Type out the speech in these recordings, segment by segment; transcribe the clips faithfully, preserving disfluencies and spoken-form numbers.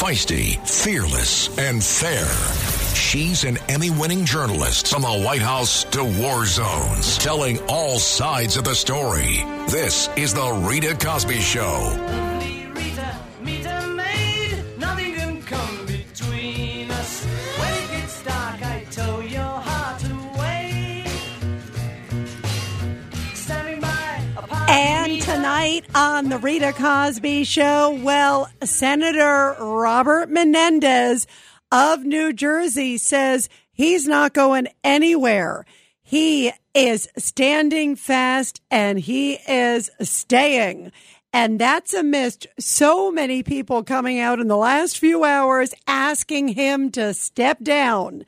feisty, fearless, and fair. She's an Emmy-winning journalist from the White House to war zones, telling all sides of the story. This is The Rita Cosby Show. And tonight on The Rita Cosby Show, well, Senator Robert Menendez of New Jersey says he's not going anywhere. He is standing fast and he is staying. And that's amidst so many people coming out in the last few hours asking him to step down.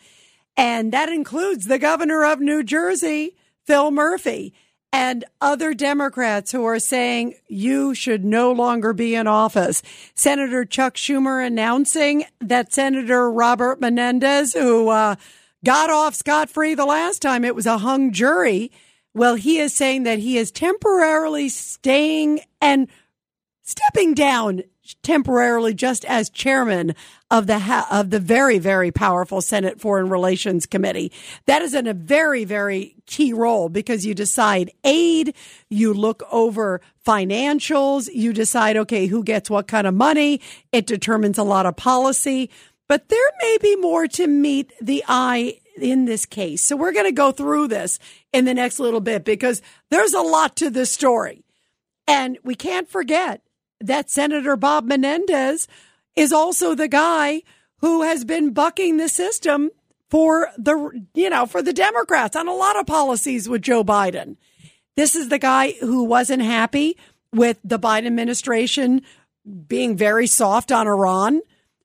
And that includes the governor of New Jersey, Phil Murphy, and other Democrats who are saying you should no longer be in office. Senator Chuck Schumer announcing that Senator Robert Menendez, who uh, got off scot-free the last time, it was a hung jury. Well, he is saying that he is temporarily staying and stepping down temporarily just as chairman of the ha- of the very, very powerful Senate Foreign Relations Committee. That is in a very, very key role because you decide aid, you look over financials, you decide, okay, who gets what kind of money. It determines a lot of policy, but there may be more to meet the eye in this case. So we're going to go through this in the next little bit because there's a lot to this story. And we can't forget that Senator Bob Menendez is also the guy who has been bucking the system for the, you know, for the Democrats on a lot of policies with Joe Biden. This is the guy who wasn't happy with the Biden administration being very soft on Iran,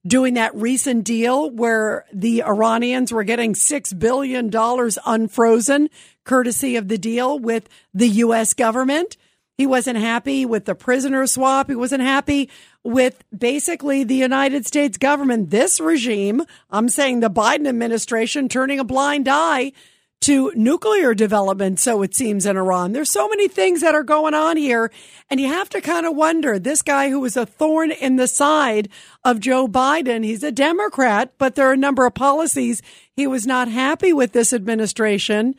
doing that recent deal where the Iranians were getting six billion dollars unfrozen, courtesy of the deal with the U S government. He wasn't happy with the prisoner swap. He wasn't happy with basically the United States government, this regime. I'm saying the Biden administration turning a blind eye to nuclear development, so it seems, in Iran. There's so many things that are going on here. And you have to kind of wonder, this guy who was a thorn in the side of Joe Biden, he's a Democrat, but there are a number of policies he was not happy with this administration.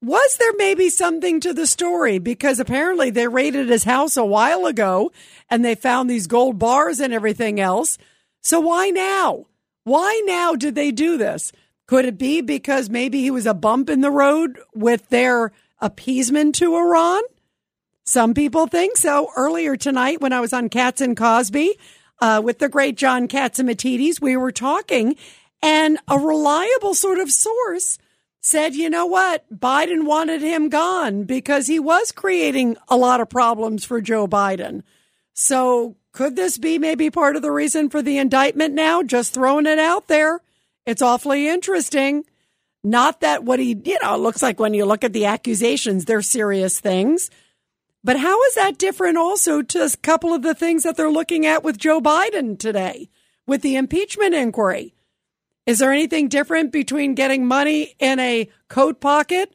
Was there maybe something to the story? Because apparently they raided his house a while ago and they found these gold bars and everything else. So why now? Why now did they do this? Could it be because maybe he was a bump in the road with their appeasement to Iran? Some people think so. Earlier tonight when I was on Cats and Cosby uh, with the great John Catsimatidis, we were talking and a reliable sort of source said, you know what, Biden wanted him gone because he was creating a lot of problems for Joe Biden. So could this be maybe part of the reason for the indictment now? Just throwing it out there. It's awfully interesting. Not that what he, you know, looks like when you look at the accusations, they're serious things. But how is that different also to a couple of the things that they're looking at with Joe Biden today with the impeachment inquiry? Is there anything different between getting money in a coat pocket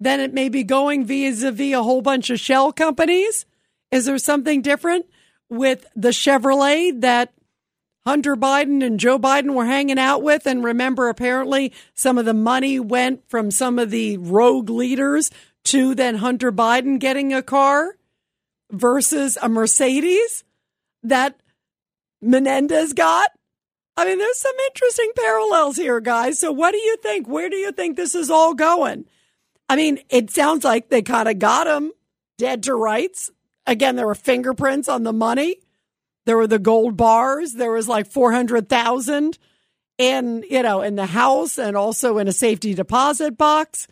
than it may be going vis-a-vis a whole bunch of shell companies? Is there something different with the Chevrolet that Hunter Biden and Joe Biden were hanging out with? And remember, apparently some of the money went from some of the rogue leaders to then Hunter Biden getting a car versus a Mercedes that Menendez got. I mean, there's some interesting parallels here, guys. So what do you think? Where do you think this is all going? I mean, it sounds like they kind of got him dead to rights. Again, there were fingerprints on the money. There were the gold bars. There was like four hundred thousand dollars in, you know, in the house and also in a safety deposit box.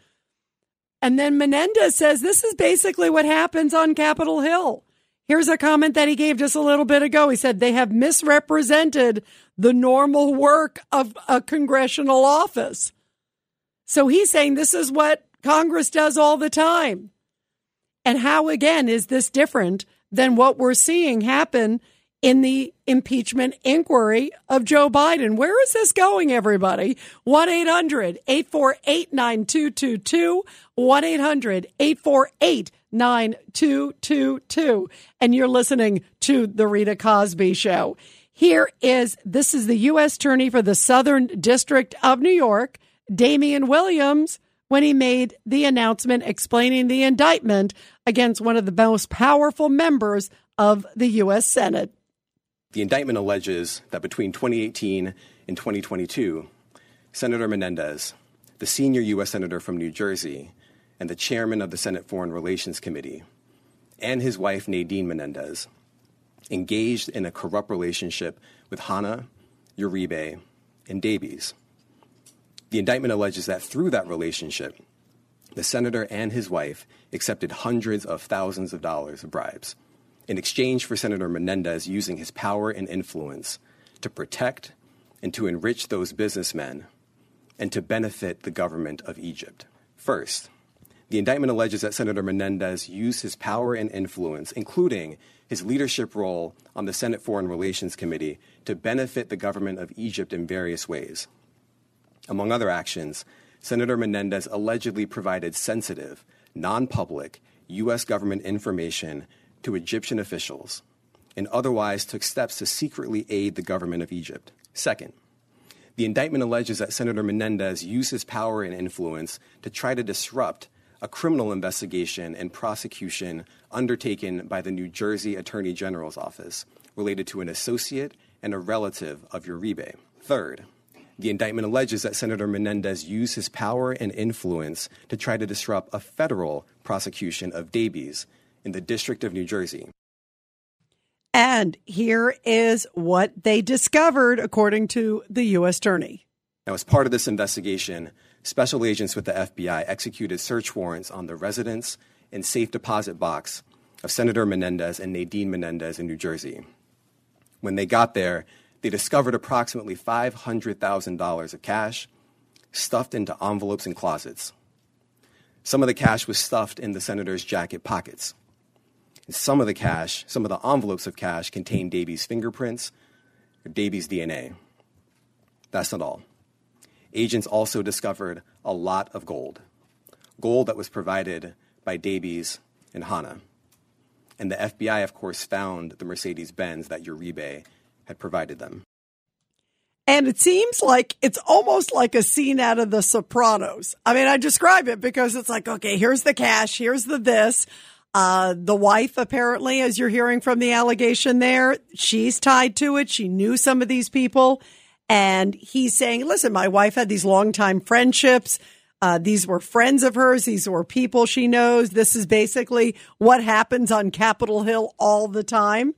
And then Menendez says this is basically what happens on Capitol Hill. Here's a comment that he gave just a little bit ago. He said they have misrepresented the normal work of a congressional office. So he's saying this is what Congress does all the time. And how, again, is this different than what we're seeing happen in the impeachment inquiry of Joe Biden? Where is this going, everybody? one eight hundred eight four eight nine two two two, one eight hundred eight four eight nine two two two. nine two two two. And you're listening to The Rita Cosby Show. Here is, this is the U S Attorney for the Southern District of New York, Damian Williams, when he made the announcement explaining the indictment against one of the most powerful members of the U S Senate. The indictment alleges that between twenty eighteen and twenty twenty-two, Senator Menendez, the senior U S Senator from New Jersey and the chairman of the Senate Foreign Relations Committee, and his wife, Nadine Menendez, engaged in a corrupt relationship with Hanna, Uribe, and Davies. The indictment alleges that through that relationship, the senator and his wife accepted hundreds of thousands of dollars of bribes in exchange for Senator Menendez using his power and influence to protect and to enrich those businessmen and to benefit the government of Egypt. First, the indictment alleges that Senator Menendez used his power and influence, including his leadership role on the Senate Foreign Relations Committee, to benefit the government of Egypt in various ways. Among other actions, Senator Menendez allegedly provided sensitive, non-public U S government information to Egyptian officials and otherwise took steps to secretly aid the government of Egypt. Second, the indictment alleges that Senator Menendez used his power and influence to try to disrupt a criminal investigation and prosecution undertaken by the New Jersey Attorney General's office related to an associate and a relative of Uribe. Third, the indictment alleges that Senator Menendez used his power and influence to try to disrupt a federal prosecution of Davies in the District of New Jersey. And here is what they discovered, according to the U S Attorney. Now, as part of this investigation, special agents with the F B I executed search warrants on the residence and safe deposit box of Senator Menendez and Nadine Menendez in New Jersey. When they got there, they discovered approximately five hundred thousand dollars of cash stuffed into envelopes and closets. Some of the cash was stuffed in the senator's jacket pockets. And some of the cash, some of the envelopes of cash contained Davies' fingerprints or Davies' D N A. That's not all. Agents also discovered a lot of gold, gold that was provided by Davies and Hanna. And the F B I, of course, found the Mercedes-Benz that Uribe had provided them. And it seems like it's almost like a scene out of The Sopranos. I mean, I describe it because it's like, okay, here's the cash, here's the this. Uh, the wife, apparently, as you're hearing from the allegation there, she's tied to it. She knew some of these people. And he's saying, listen, my wife had these longtime friendships. Uh, these were friends of hers. These were people she knows. This is basically what happens on Capitol Hill all the time.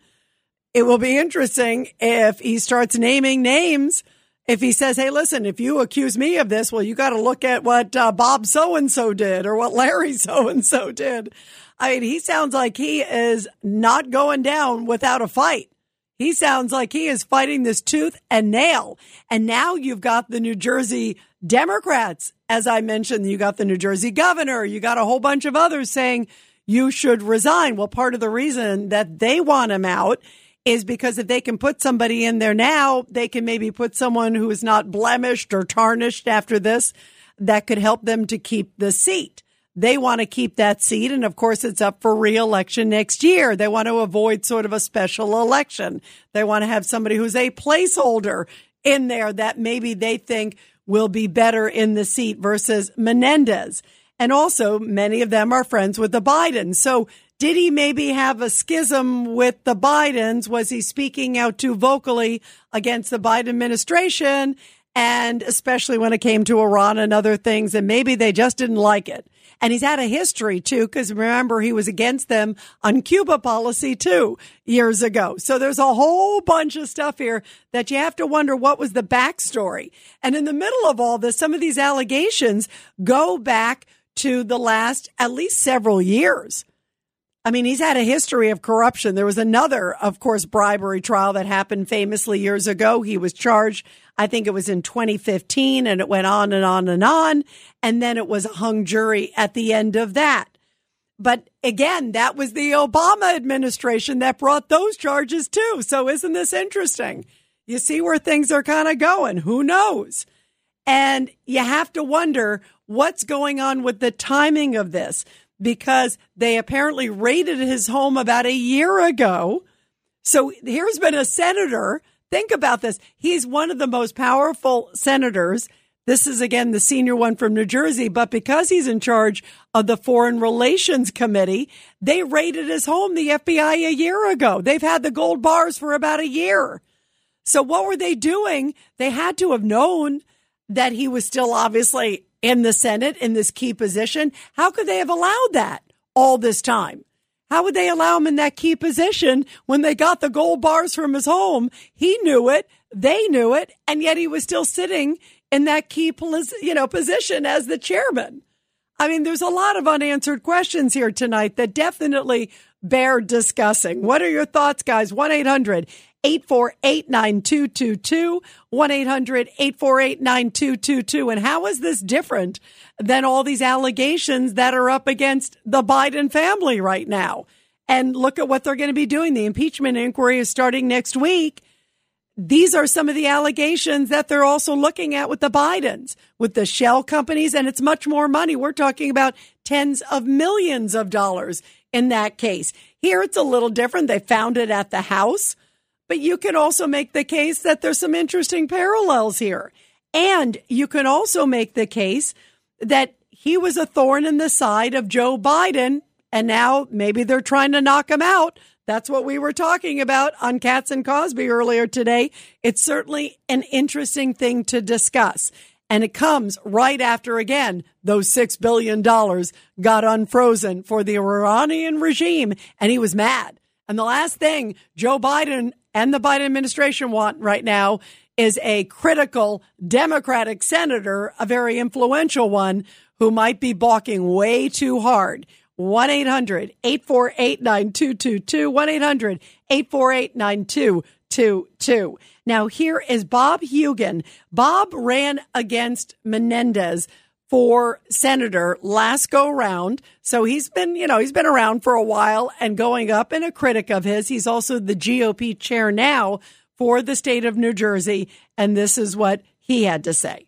It will be interesting if he starts naming names, if he says, hey, listen, if you accuse me of this, well, you got to look at what uh, Bob so-and-so did or what Larry so-and-so did. I mean, he sounds like he is not going down without a fight. He sounds like he is fighting this tooth and nail. And now you've got the New Jersey Democrats. As I mentioned, you got the New Jersey governor. You got a whole bunch of others saying you should resign. Well, part of the reason that they want him out is because if they can put somebody in there now, they can maybe put someone who is not blemished or tarnished after this that could help them to keep the seat. They want to keep that seat. And of course, it's up for re-election next year. They want to avoid sort of a special election. They want to have somebody who's a placeholder in there that maybe they think will be better in the seat versus Menendez. And also, many of them are friends with the Bidens. So did he maybe have a schism with the Bidens? Was he speaking out too vocally against the Biden administration? And especially when it came to Iran and other things, and maybe they just didn't like it. And he's had a history, too, because remember, he was against them on Cuba policy, too, years ago. So there's a whole bunch of stuff here that you have to wonder what was the backstory. And in the middle of all this, some of these allegations go back to the last at least several years. I mean, he's had a history of corruption. There was another, of course, bribery trial that happened famously years ago. He was charged, I think it was in twenty fifteen, and it went on and on and on. And then it was a hung jury at the end of that. But again, that was the Obama administration that brought those charges too. So isn't this interesting? You see where things are kind of going. Who knows? And you have to wonder what's going on with the timing of this, because they apparently raided his home about a year ago. So here's been a senator Think about this. He's one of the most powerful senators. This is, again, the senior one from New Jersey. But because he's in charge of the Foreign Relations Committee, they raided his home, the F B I, a year ago. They've had the gold bars for about a year. So what were they doing? They had to have known that he was still obviously in the Senate in this key position. How could they have allowed that all this time? How would they allow him in that key position when they got the gold bars from his home? He knew it. They knew it. And yet he was still sitting in that key you know, position as the chairman. I mean, there's a lot of unanswered questions here tonight that definitely bear discussing. What are your thoughts, guys? one eight hundred eight four eight nine two two two, one eight hundred eight four eight nine two two two. And how is this different than all these allegations that are up against the Biden family right now? And look at what they're going to be doing. The impeachment inquiry is starting next week. These are some of the allegations that they're also looking at with the Bidens, with the shell companies, and it's much more money. We're talking about tens of millions of dollars in that case. Here it's a little different. They found it at the house. But you can also make the case that there's some interesting parallels here. And you can also make the case that he was a thorn in the side of Joe Biden, and now maybe they're trying to knock him out. That's what we were talking about on Cats and Cosby earlier today. It's certainly an interesting thing to discuss. And it comes right after, again, those six billion dollars got unfrozen for the Iranian regime, and he was mad. And the last thing Joe Biden and the Biden administration want right now is a critical Democratic senator, a very influential one, who might be balking way too hard. one eight hundred eight four eight nine two two two, one eight hundred eight four eight nine two two two. Now, here is Bob Hugan. Bob ran against Menendez for senator last go round. So he's been, you know, he's been around for a while and going up and a critic of his. He's also the G O P chair now for the state of New Jersey. And this is what he had to say.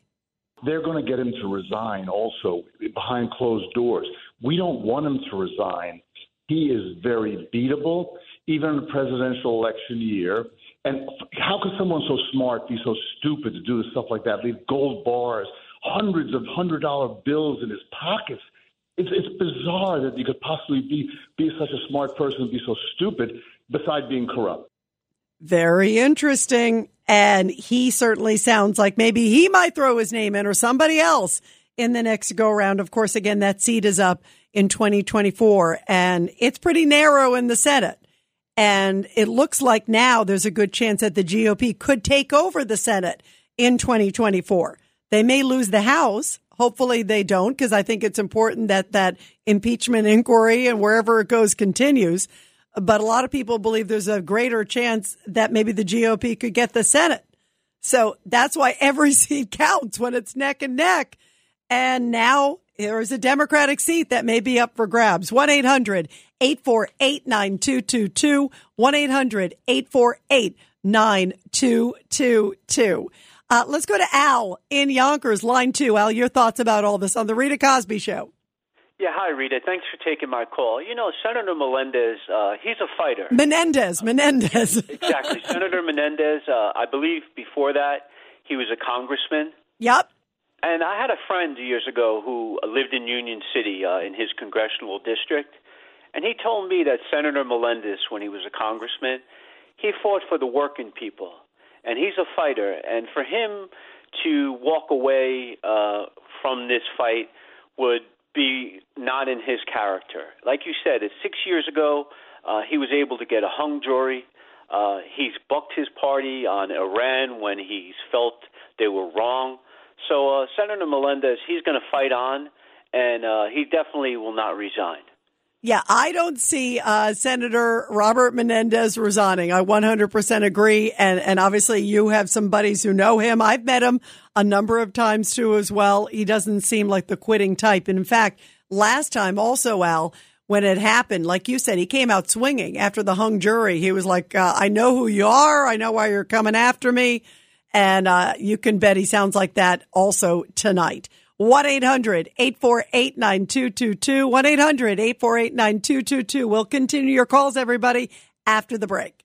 They're going to get him to resign also behind closed doors. We don't want him to resign. He is very beatable, even in a presidential election year. And how could someone so smart be so stupid to do stuff like that, leave gold bars, hundreds of one hundred dollar bills in his pockets? It's, it's bizarre that you could possibly be, be such a smart person and be so stupid, besides being corrupt. Very interesting. And he certainly sounds like maybe he might throw his name in or somebody else in the next go round. Of course, again, that seat is up in twenty twenty-four, and it's pretty narrow in the Senate. And it looks like now there's a good chance that the G O P could take over the Senate in twenty twenty-four. They may lose the House. Hopefully they don't, because I think it's important that that impeachment inquiry and wherever it goes continues. But a lot of people believe there's a greater chance that maybe the G O P could get the Senate. So that's why every seat counts when it's neck and neck. And now there is a Democratic seat that may be up for grabs. one eight hundred eight four eight nine two two two, one eight hundred eight four eight nine two two two. Uh, let's go to Al in Yonkers, line two. Al, your thoughts about all this on the Rita Cosby Show. Yeah, hi, Rita. Thanks for taking my call. You know, Senator Menendez, uh, he's a fighter. Menendez, Menendez. Exactly. Senator Menendez, uh, I believe before that, he was a congressman. Yep. And I had a friend years ago who lived in Union City uh, in his congressional district, and he told me that Senator Menendez, when he was a congressman, he fought for the working people. And he's a fighter, and for him to walk away uh, from this fight would be not in his character. Like you said, it's six years ago, uh, he was able to get a hung jury. Uh, he's bucked his party on Iran when he felt they were wrong. So uh, Senator Menendez, he's going to fight on, and uh, he definitely will not resign. Yeah, I don't see uh, Senator Robert Menendez resigning. I one hundred percent agree. And, and obviously you have some buddies who know him. I've met him a number of times, too, as well. He doesn't seem like the quitting type. And in fact, last time also, Al, when it happened, like you said, he came out swinging after the hung jury. He was like, uh, I know who you are. I know why you're coming after me. And uh, you can bet he sounds like that also tonight. one eight hundred eight four eight nine two two two, one eight hundred eight four eight nine two two two. We'll continue your calls, everybody, after the break.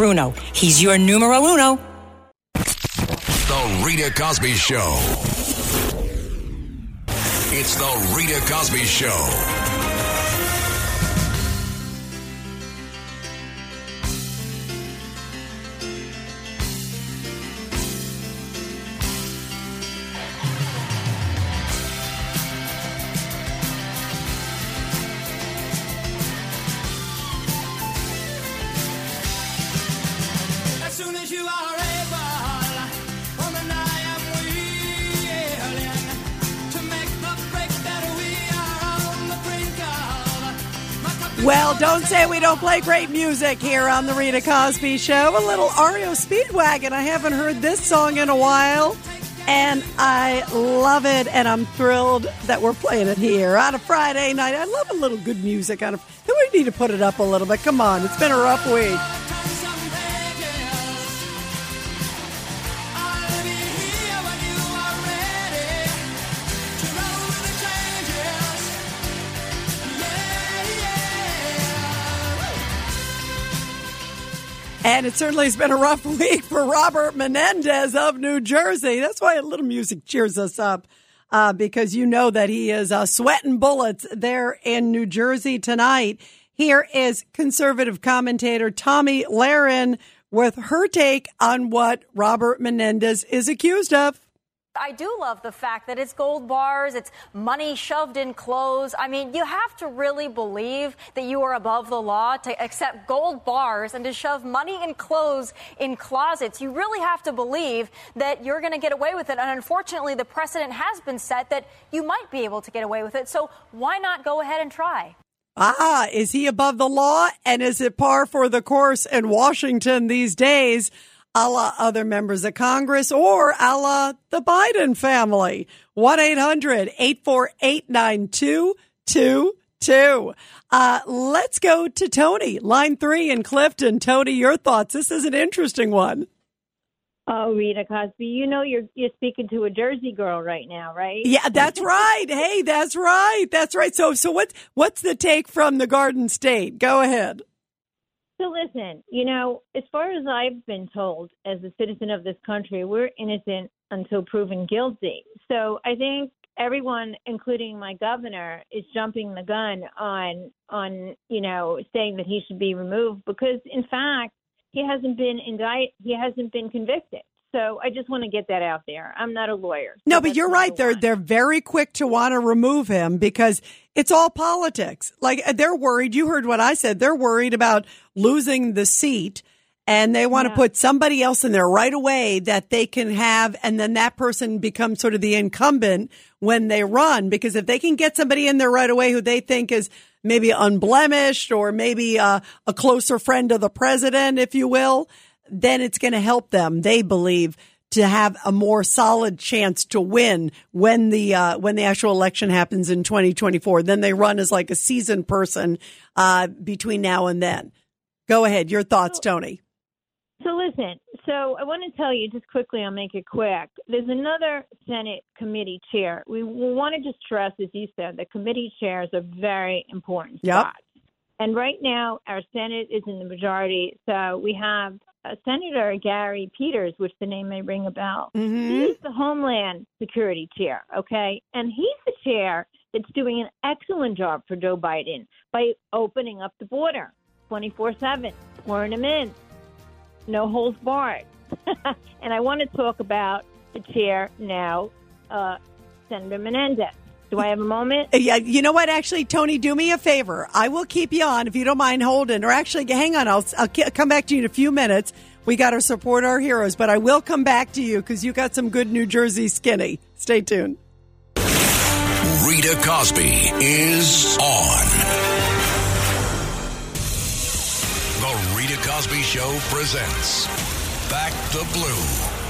Bruno. He's your numero uno. The Rita Cosby Show. It's the Rita Cosby Show. Well, don't say we don't play great music here on the Rita Cosby Show. A little R E O Speedwagon. I haven't heard this song in a while, and I love it, and I'm thrilled that we're playing it here on a Friday night. I love a little good music. On a, we need to put it up a little bit. Come on. It's been a rough week. And it certainly has been a rough week for Robert Menendez of New Jersey. That's why a little music cheers us up, uh, because you know that he is uh, sweating bullets there in New Jersey tonight. Here is conservative commentator Tommy Lahren with her take on what Robert Menendez is accused of. I do love the fact that it's gold bars, it's money shoved in clothes. I mean, you have to really believe that you are above the law to accept gold bars and to shove money and clothes in closets. You really have to believe that you're going to get away with it. And unfortunately, the precedent has been set that you might be able to get away with it. So why not go ahead and try? Ah, is he above the law? And is it par for the course in Washington these days? A la other members of Congress or a la the Biden family. one eight hundred, eight four eight, nine two two two. Uh, let's go to Tony, line three in Clifton. Tony, your thoughts. This is an interesting one. Oh, Rita Cosby, you know you're you're speaking to a Jersey girl right now, right? Yeah, that's right. Hey, that's right. That's right. So so what's, what's the take from the Garden State? Go ahead. So listen, you know, as far as I've been told as a citizen of this country, we're innocent until proven guilty. So I think everyone, including my governor, is jumping the gun on, on you know, saying that he should be removed because, in fact, he hasn't been indicted. He hasn't been convicted. So I just want to get that out there. I'm not a lawyer. So no, but you're right. They're they're very quick to want to remove him because it's all politics. Like they're worried. You heard what I said. They're worried about losing the seat and they want yeah. to put somebody else in there right away that they can have. And then that person becomes sort of the incumbent when they run, because if they can get somebody in there right away who they think is maybe unblemished or maybe a, a closer friend of the president, if you will, then it's going to help them, they believe, to have a more solid chance to win when the uh, when the actual election happens in twenty twenty-four. Then they run as like a seasoned person uh, between now and then. Go ahead. Your thoughts, so, Tony. So listen, so I want to tell you just quickly, I'll make it quick. There's another Senate committee chair. We wanted to stress, as you said, that committee chairs are very important spots. Yep. And right now, our Senate is in the majority, so we have Uh, Senator Gary Peters, which the name may ring a bell, mm-hmm. He's the Homeland Security chair, okay? And he's the chair that's doing an excellent job for Joe Biden by opening up the border twenty-four seven, pouring him in, no holds barred. And I want to talk about the chair now, uh, Senator Menendez. Do I have a moment? Yeah, you know what? Actually, Tony, do me a favor. I will keep you on if you don't mind holding. Or actually, hang on. I'll, I'll come back to you in a few minutes. We got to support our heroes, but I will come back to you because you got some good New Jersey skinny. Stay tuned. Rita Cosby is on. The Rita Cosby Show presents Back the Blue.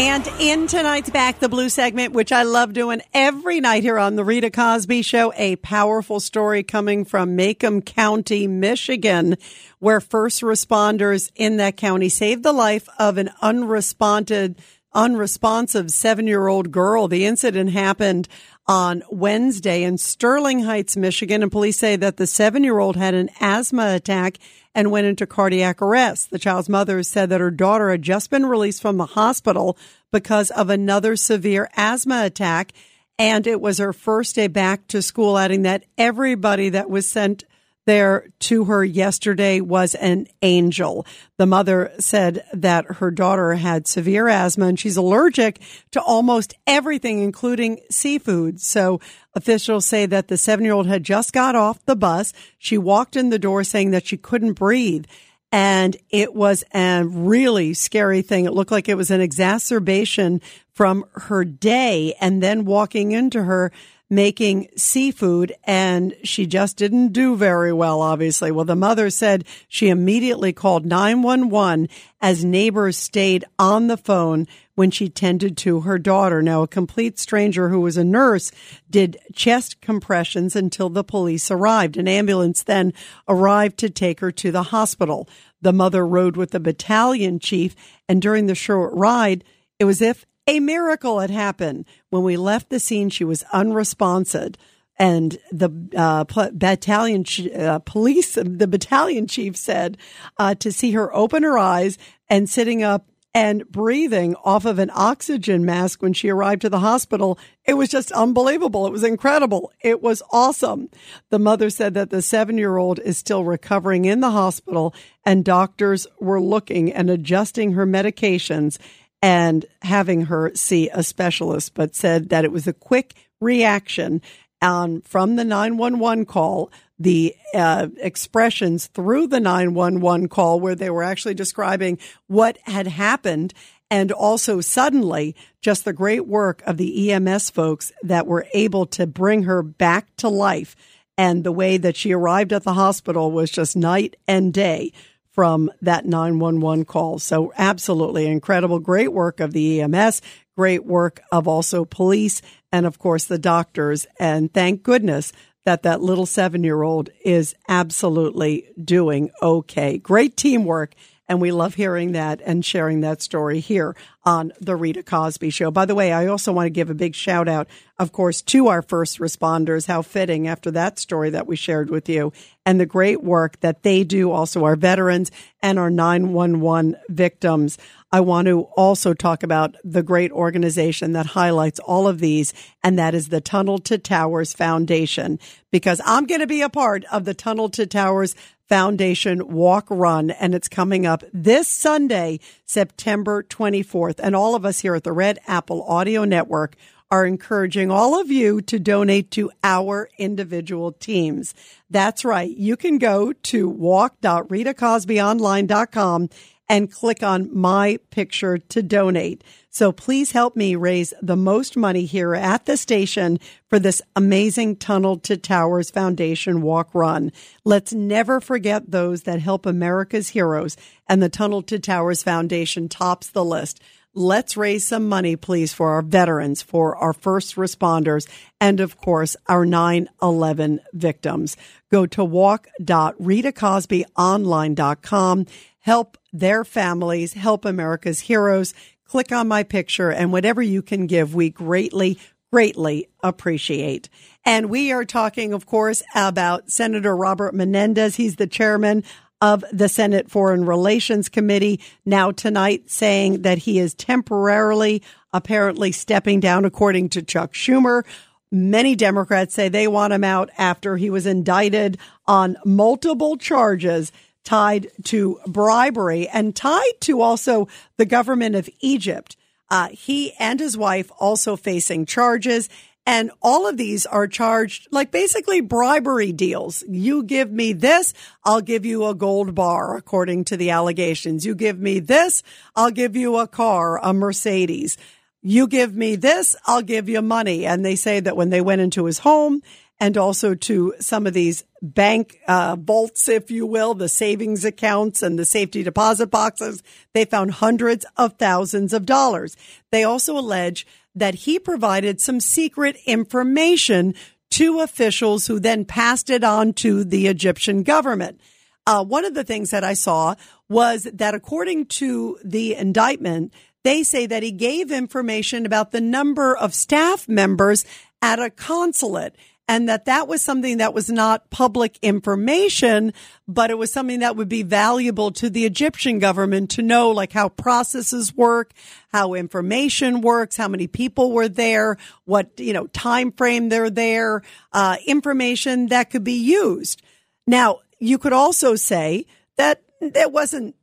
And in tonight's Back the Blue segment, which I love doing every night here on the Rita Cosby Show, a powerful story coming from Macomb County, Michigan, where first responders in that county saved the life of an unresponsive unresponsive seven-year-old girl. The incident happened on Wednesday in Sterling Heights, Michigan, and police say that the seven-year-old had an asthma attack and went into cardiac arrest. The child's mother said that her daughter had just been released from the hospital because of another severe asthma attack, and it was her first day back to school, adding that everybody that was sent there to her yesterday was an angel. The mother said that her daughter had severe asthma and she's allergic to almost everything, including seafood. So officials say that the seven-year-old had just got off the bus. She walked in the door saying that she couldn't breathe. And it was a really scary thing. It looked like it was an exacerbation from her day and then walking into her making seafood, and she just didn't do very well, obviously. Well, the mother said she immediately called nine one one as neighbors stayed on the phone when she tended to her daughter. Now, a complete stranger who was a nurse did chest compressions until the police arrived. An ambulance then arrived to take her to the hospital. The mother rode with the battalion chief, and during the short ride, it was if a miracle had happened. When we left the scene, she was unresponsive, and the uh, battalion uh, police, the battalion chief said uh, to see her open her eyes and sitting up and breathing off of an oxygen mask when she arrived to the hospital. It was just unbelievable. It was incredible. It was awesome. The mother said that the seven-year-old is still recovering in the hospital, and doctors were looking and adjusting her medications and having her see a specialist, but said that it was a quick reaction um, from the nine one one call, the uh, expressions through the nine one one call where they were actually describing what had happened, and also suddenly just the great work of the E M S folks that were able to bring her back to life. And the way that she arrived at the hospital was just night and day from that nine one one call. So absolutely incredible. Great work of the E M S, great work of also police, and of course the doctors. And thank goodness that that little seven-year-old is absolutely doing okay. Great teamwork. And we love hearing that and sharing that story here on The Rita Cosby Show. By the way, I also want to give a big shout out, of course, to our first responders. How fitting after that story that we shared with you and the great work that they do, also our veterans and our nine one one victims. I want to also talk about the great organization that highlights all of these, and that is the Tunnel to Towers Foundation, because I'm going to be a part of the Tunnel to Towers Foundation Walk Run, and it's coming up this Sunday, September twenty-fourth. And all of us here at the Red Apple Audio Network are encouraging all of you to donate to our individual teams. That's right. You can go to walk dot rita cosby online dot com and click on My Picture to donate. So please help me raise the most money here at the station for this amazing Tunnel to Towers Foundation Walk Run. Let's never forget those that help America's heroes, and the Tunnel to Towers Foundation tops the list. Let's raise some money, please, for our veterans, for our first responders, and, of course, our nine eleven victims. Go to walk dot rita cosby online dot com. Help their families, help America's heroes. Click on My Picture, and whatever you can give, we greatly, greatly appreciate. And we are talking, of course, about Senator Robert Menendez. He's the chairman of the Senate Foreign Relations Committee, now tonight saying that he is temporarily, apparently, stepping down, according to Chuck Schumer. Many Democrats say they want him out after he was indicted on multiple charges tied to bribery and tied to also the government of Egypt. Uh, he and his wife also facing charges. And all of these are charged like basically bribery deals. You give me this, I'll give you a gold bar, according to the allegations. You give me this, I'll give you a car, a Mercedes. You give me this, I'll give you money. And they say that when they went into his home and also to some of these bank uh, vaults, if you will, the savings accounts and the safety deposit boxes. They found hundreds of thousands of dollars. They also allege that he provided some secret information to officials who then passed it on to the Egyptian government. Uh, one of the things that I saw was that, according to the indictment, they say that he gave information about the number of staff members at a consulate, and that that was something that was not public information, but it was something that would be valuable to the Egyptian government to know, like how processes work, how information works, how many people were there, what, you know, time frame they're there, uh, information that could be used. Now, you could also say that there wasn't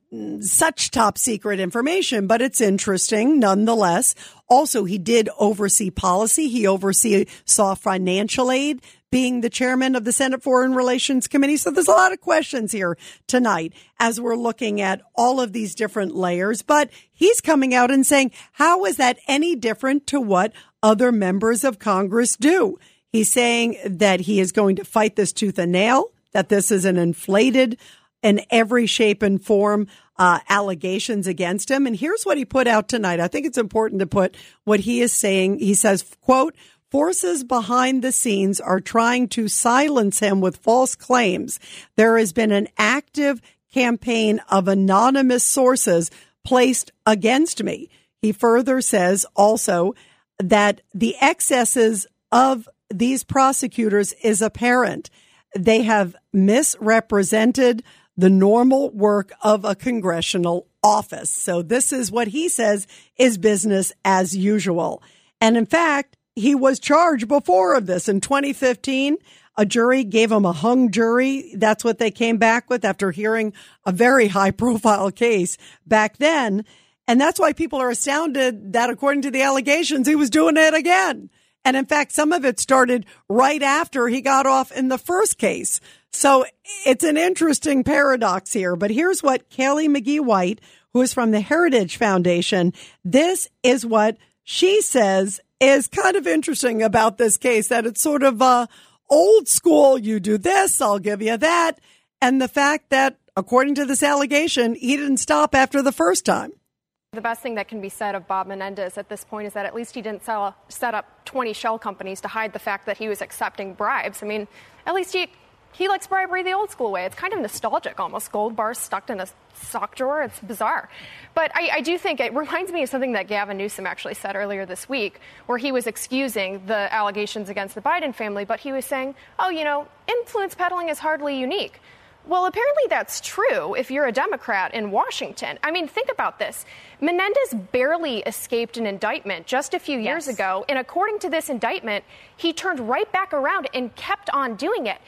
such top secret information, but it's interesting nonetheless. Also, he did oversee policy. He oversaw financial aid, being the chairman of the Senate Foreign Relations Committee. So there's a lot of questions here tonight as we're looking at all of these different layers. But he's coming out and saying, how is that any different to what other members of Congress do? He's saying that he is going to fight this tooth and nail, that this is an inflated in every shape and form uh, allegations against him. And here's what he put out tonight. I think it's important to put what he is saying. He says, quote, forces behind the scenes are trying to silence him with false claims. There has been an active campaign of anonymous sources placed against me. He further says also that the excesses of these prosecutors is apparent. They have misrepresented the normal work of a congressional office. So this is what he says is business as usual. And in fact, he was charged before of this in twenty fifteen. A jury gave him a hung jury. That's what they came back with after hearing a very high profile case back then. And that's why people are astounded that, according to the allegations, he was doing it again. And in fact, some of it started right after he got off in the first case. So it's an interesting paradox here. But here's what Kelly McGee White, who is from the Heritage Foundation, this is what she says is kind of interesting about this case, that it's sort of uh, old school. You do this, I'll give you that. And the fact that, according to this allegation, he didn't stop after the first time. The best thing that can be said of Bob Menendez at this point is that at least he didn't sell, set up twenty shell companies to hide the fact that he was accepting bribes. I mean, at least he he likes bribery the old school way. It's kind of nostalgic, almost gold bars stuck in a sock drawer. It's bizarre. But I, I do think it reminds me of something that Gavin Newsom actually said earlier this week, where he was excusing the allegations against the Biden family, but he was saying, oh, you know, influence peddling is hardly unique. Well, apparently that's true if you're a Democrat in Washington. I mean, think about this. Menendez barely escaped an indictment just a few years yes. ago. And according to this indictment, he turned right back around and kept on doing it.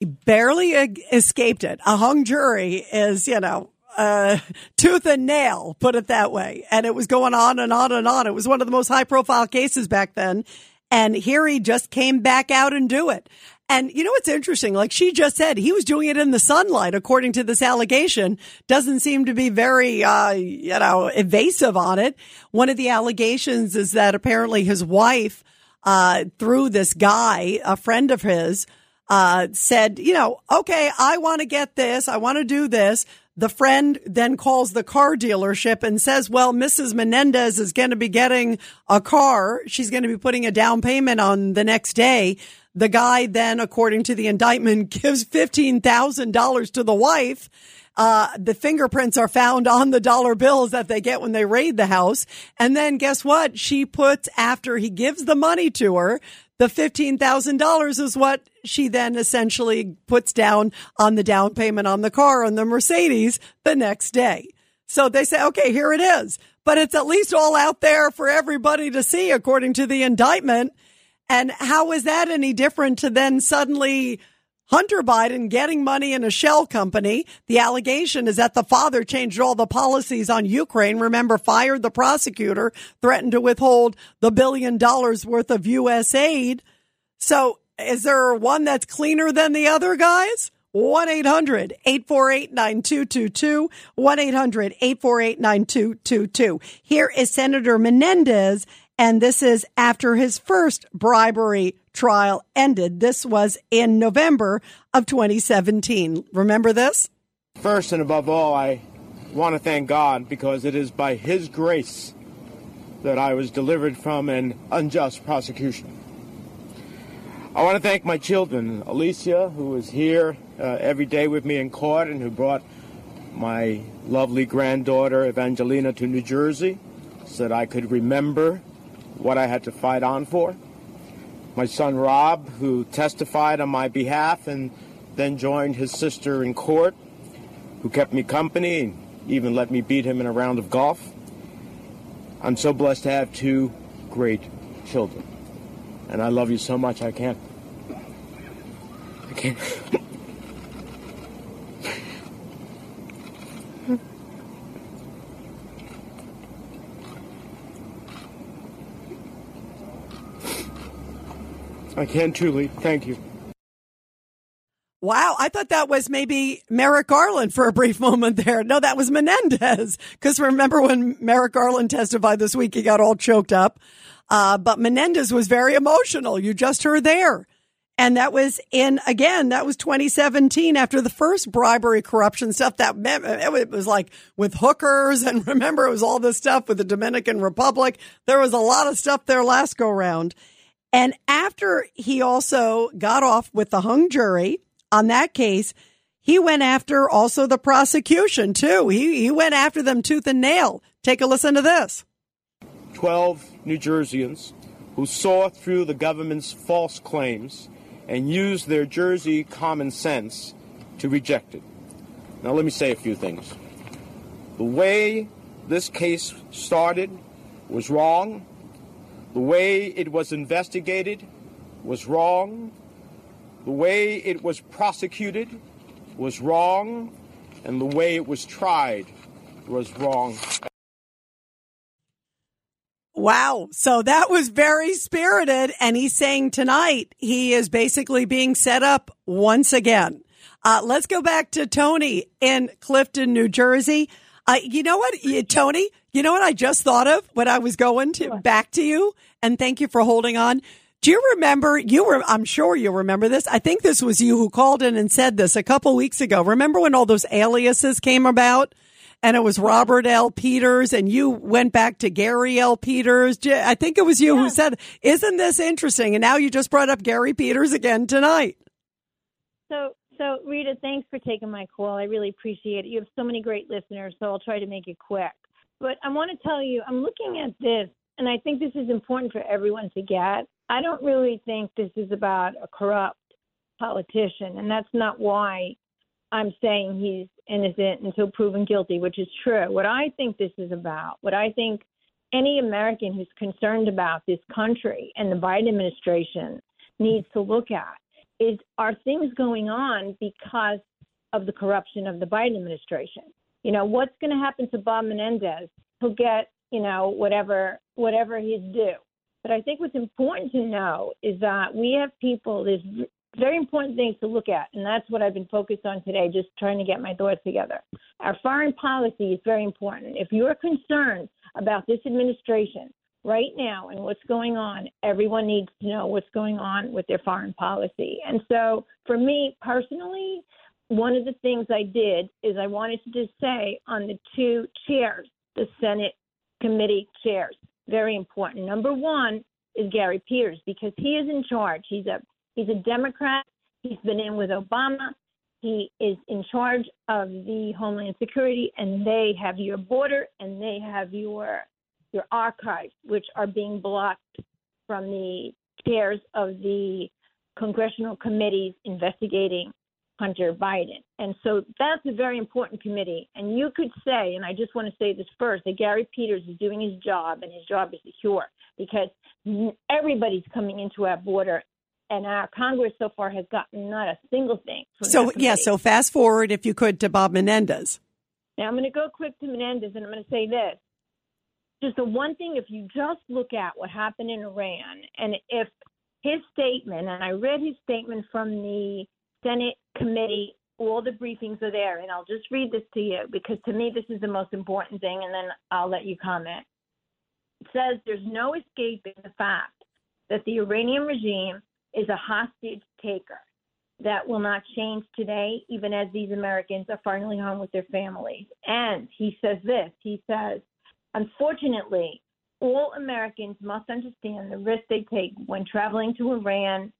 He barely escaped it. A hung jury is, you know, uh, tooth and nail, put it that way. And it was going on and on and on. It was one of the most high profile cases back then. And here he just came back out and do it. And you know what's interesting? Like she just said, he was doing it in the sunlight, according to this allegation. Doesn't seem to be very, uh, you know, evasive on it. One of the allegations is that apparently his wife, uh, through this guy, a friend of his, uh, said, you know, okay, I want to get this. I want to do this. The friend then calls the car dealership and says, well, Missus Menendez is going to be getting a car. She's going to be putting a down payment on the next day. The guy then, according to the indictment, gives fifteen thousand dollars to the wife. Uh, the fingerprints are found on the dollar bills that they get when they raid the house. And then guess what? She puts, after he gives the money to her, the fifteen thousand dollars is what she then essentially puts down on the down payment on the car, on the Mercedes, the next day. So they say, okay, here it is. But it's at least all out there for everybody to see, according to the indictment. And how is that any different to then suddenly Hunter Biden getting money in a shell company? The allegation is that the father changed all the policies on Ukraine. Remember, fired the prosecutor, threatened to withhold the billion dollars worth of U S aid. So is there one that's cleaner than the other, guys? one eight hundred, eight four eight, nine two two two, one eight hundred, eight four eight, nine two two two. Here is Senator Menendez And this is after his first bribery trial ended. This was in November of twenty seventeen. Remember this? First and above all, I want to thank God, because it is by his grace that I was delivered from an unjust prosecution. I want to thank my children, Alicia, who is here uh, every day with me in court and who brought my lovely granddaughter, Evangelina, to New Jersey so that I could remember what I had to fight on for. My son, Rob, who testified on my behalf and then joined his sister in court, who kept me company and even let me beat him in a round of golf. I'm so blessed to have two great children. And I love you so much, I can't. I can't. I can truly. Thank you. Wow, I thought that was maybe Merrick Garland for a brief moment there. No, that was Menendez. Because remember when Merrick Garland testified this week, he got all choked up. Uh, but Menendez was very emotional. You just heard there. And that was in, again, that was twenty seventeen after the first bribery corruption stuff. That it was like with hookers. And remember, it was all this stuff with the Dominican Republic. There was a lot of stuff there last go round. And after he also got off with the hung jury on that case, he went after also the prosecution, too. He, he went after them tooth and nail. Take a listen to this. twelve New Jerseyans who saw through the government's false claims and used their Jersey common sense to reject it. Now, let me say a few things. The way this case started was wrong. The way it was investigated was wrong. The way it was prosecuted was wrong. And the way it was tried was wrong. Wow. So that was very spirited. And he's saying tonight he is basically being set up once again. Uh, let's go back to Tony in Clifton, New Jersey. Uh, you know what, Tony, you know what I just thought of when I was going to back to you? And thank you for holding on. Do you remember, you were, I'm sure you remember this. I think this was you who called in and said this a couple weeks ago. Remember when all those aliases came about? And it was Robert L. Peters, and you went back to Gary L. Peters. I think it was you yeah. who said, isn't this interesting? And now you just brought up Gary Peters again tonight. So, so Rita, thanks for taking my call. I really appreciate it. You have so many great listeners, so I'll try to make it quick. But I want to tell you, I'm looking at this, and I think this is important for everyone to get. I don't really think this is about a corrupt politician, and that's not why I'm saying he's innocent until proven guilty, which is true. What I think this is about, what I think any American who's concerned about this country and the Biden administration needs to look at is, are things going on because of the corruption of the Biden administration? You know, what's going to happen to Bob Menendez? He'll get, you know, whatever, whatever he's due. But I think what's important to know is that we have people, there's very important things to look at, and that's what I've been focused on today, just trying to get my thoughts together. Our foreign policy is very important. If you're concerned about this administration right now and what's going on, everyone needs to know what's going on with their foreign policy. And so for me personally, one of the things I did is I wanted to just say on the two chairs, the Senate committee chairs, very important. Number one is Gary Peters, because he is in charge. He's a He's a Democrat. He's been in with Obama. He is in charge of the Homeland Security, and they have your border, and they have your your archives, which are being blocked from the chairs of the congressional committees investigating Hunter Biden. And so that's a very important committee. And you could say, and I just want to say this first, that Gary Peters is doing his job, and his job is secure, because everybody's coming into our border. And our Congress so far has gotten not a single thing. So, yeah, so fast forward, if you could, to Bob Menendez. Now, I'm going to go quick to Menendez, and I'm going to say this. Just the one thing, if you just look at what happened in Iran, and if his statement, and I read his statement from the Senate committee, all the briefings are there, and I'll just read this to you, because to me this is the most important thing, and then I'll let you comment. says there's no escaping the fact that the Iranian regime is a hostage taker that will not change today, even as these Americans are finally home with their families. And he says this, he says, unfortunately, all Americans must understand the risk they take when traveling to Iran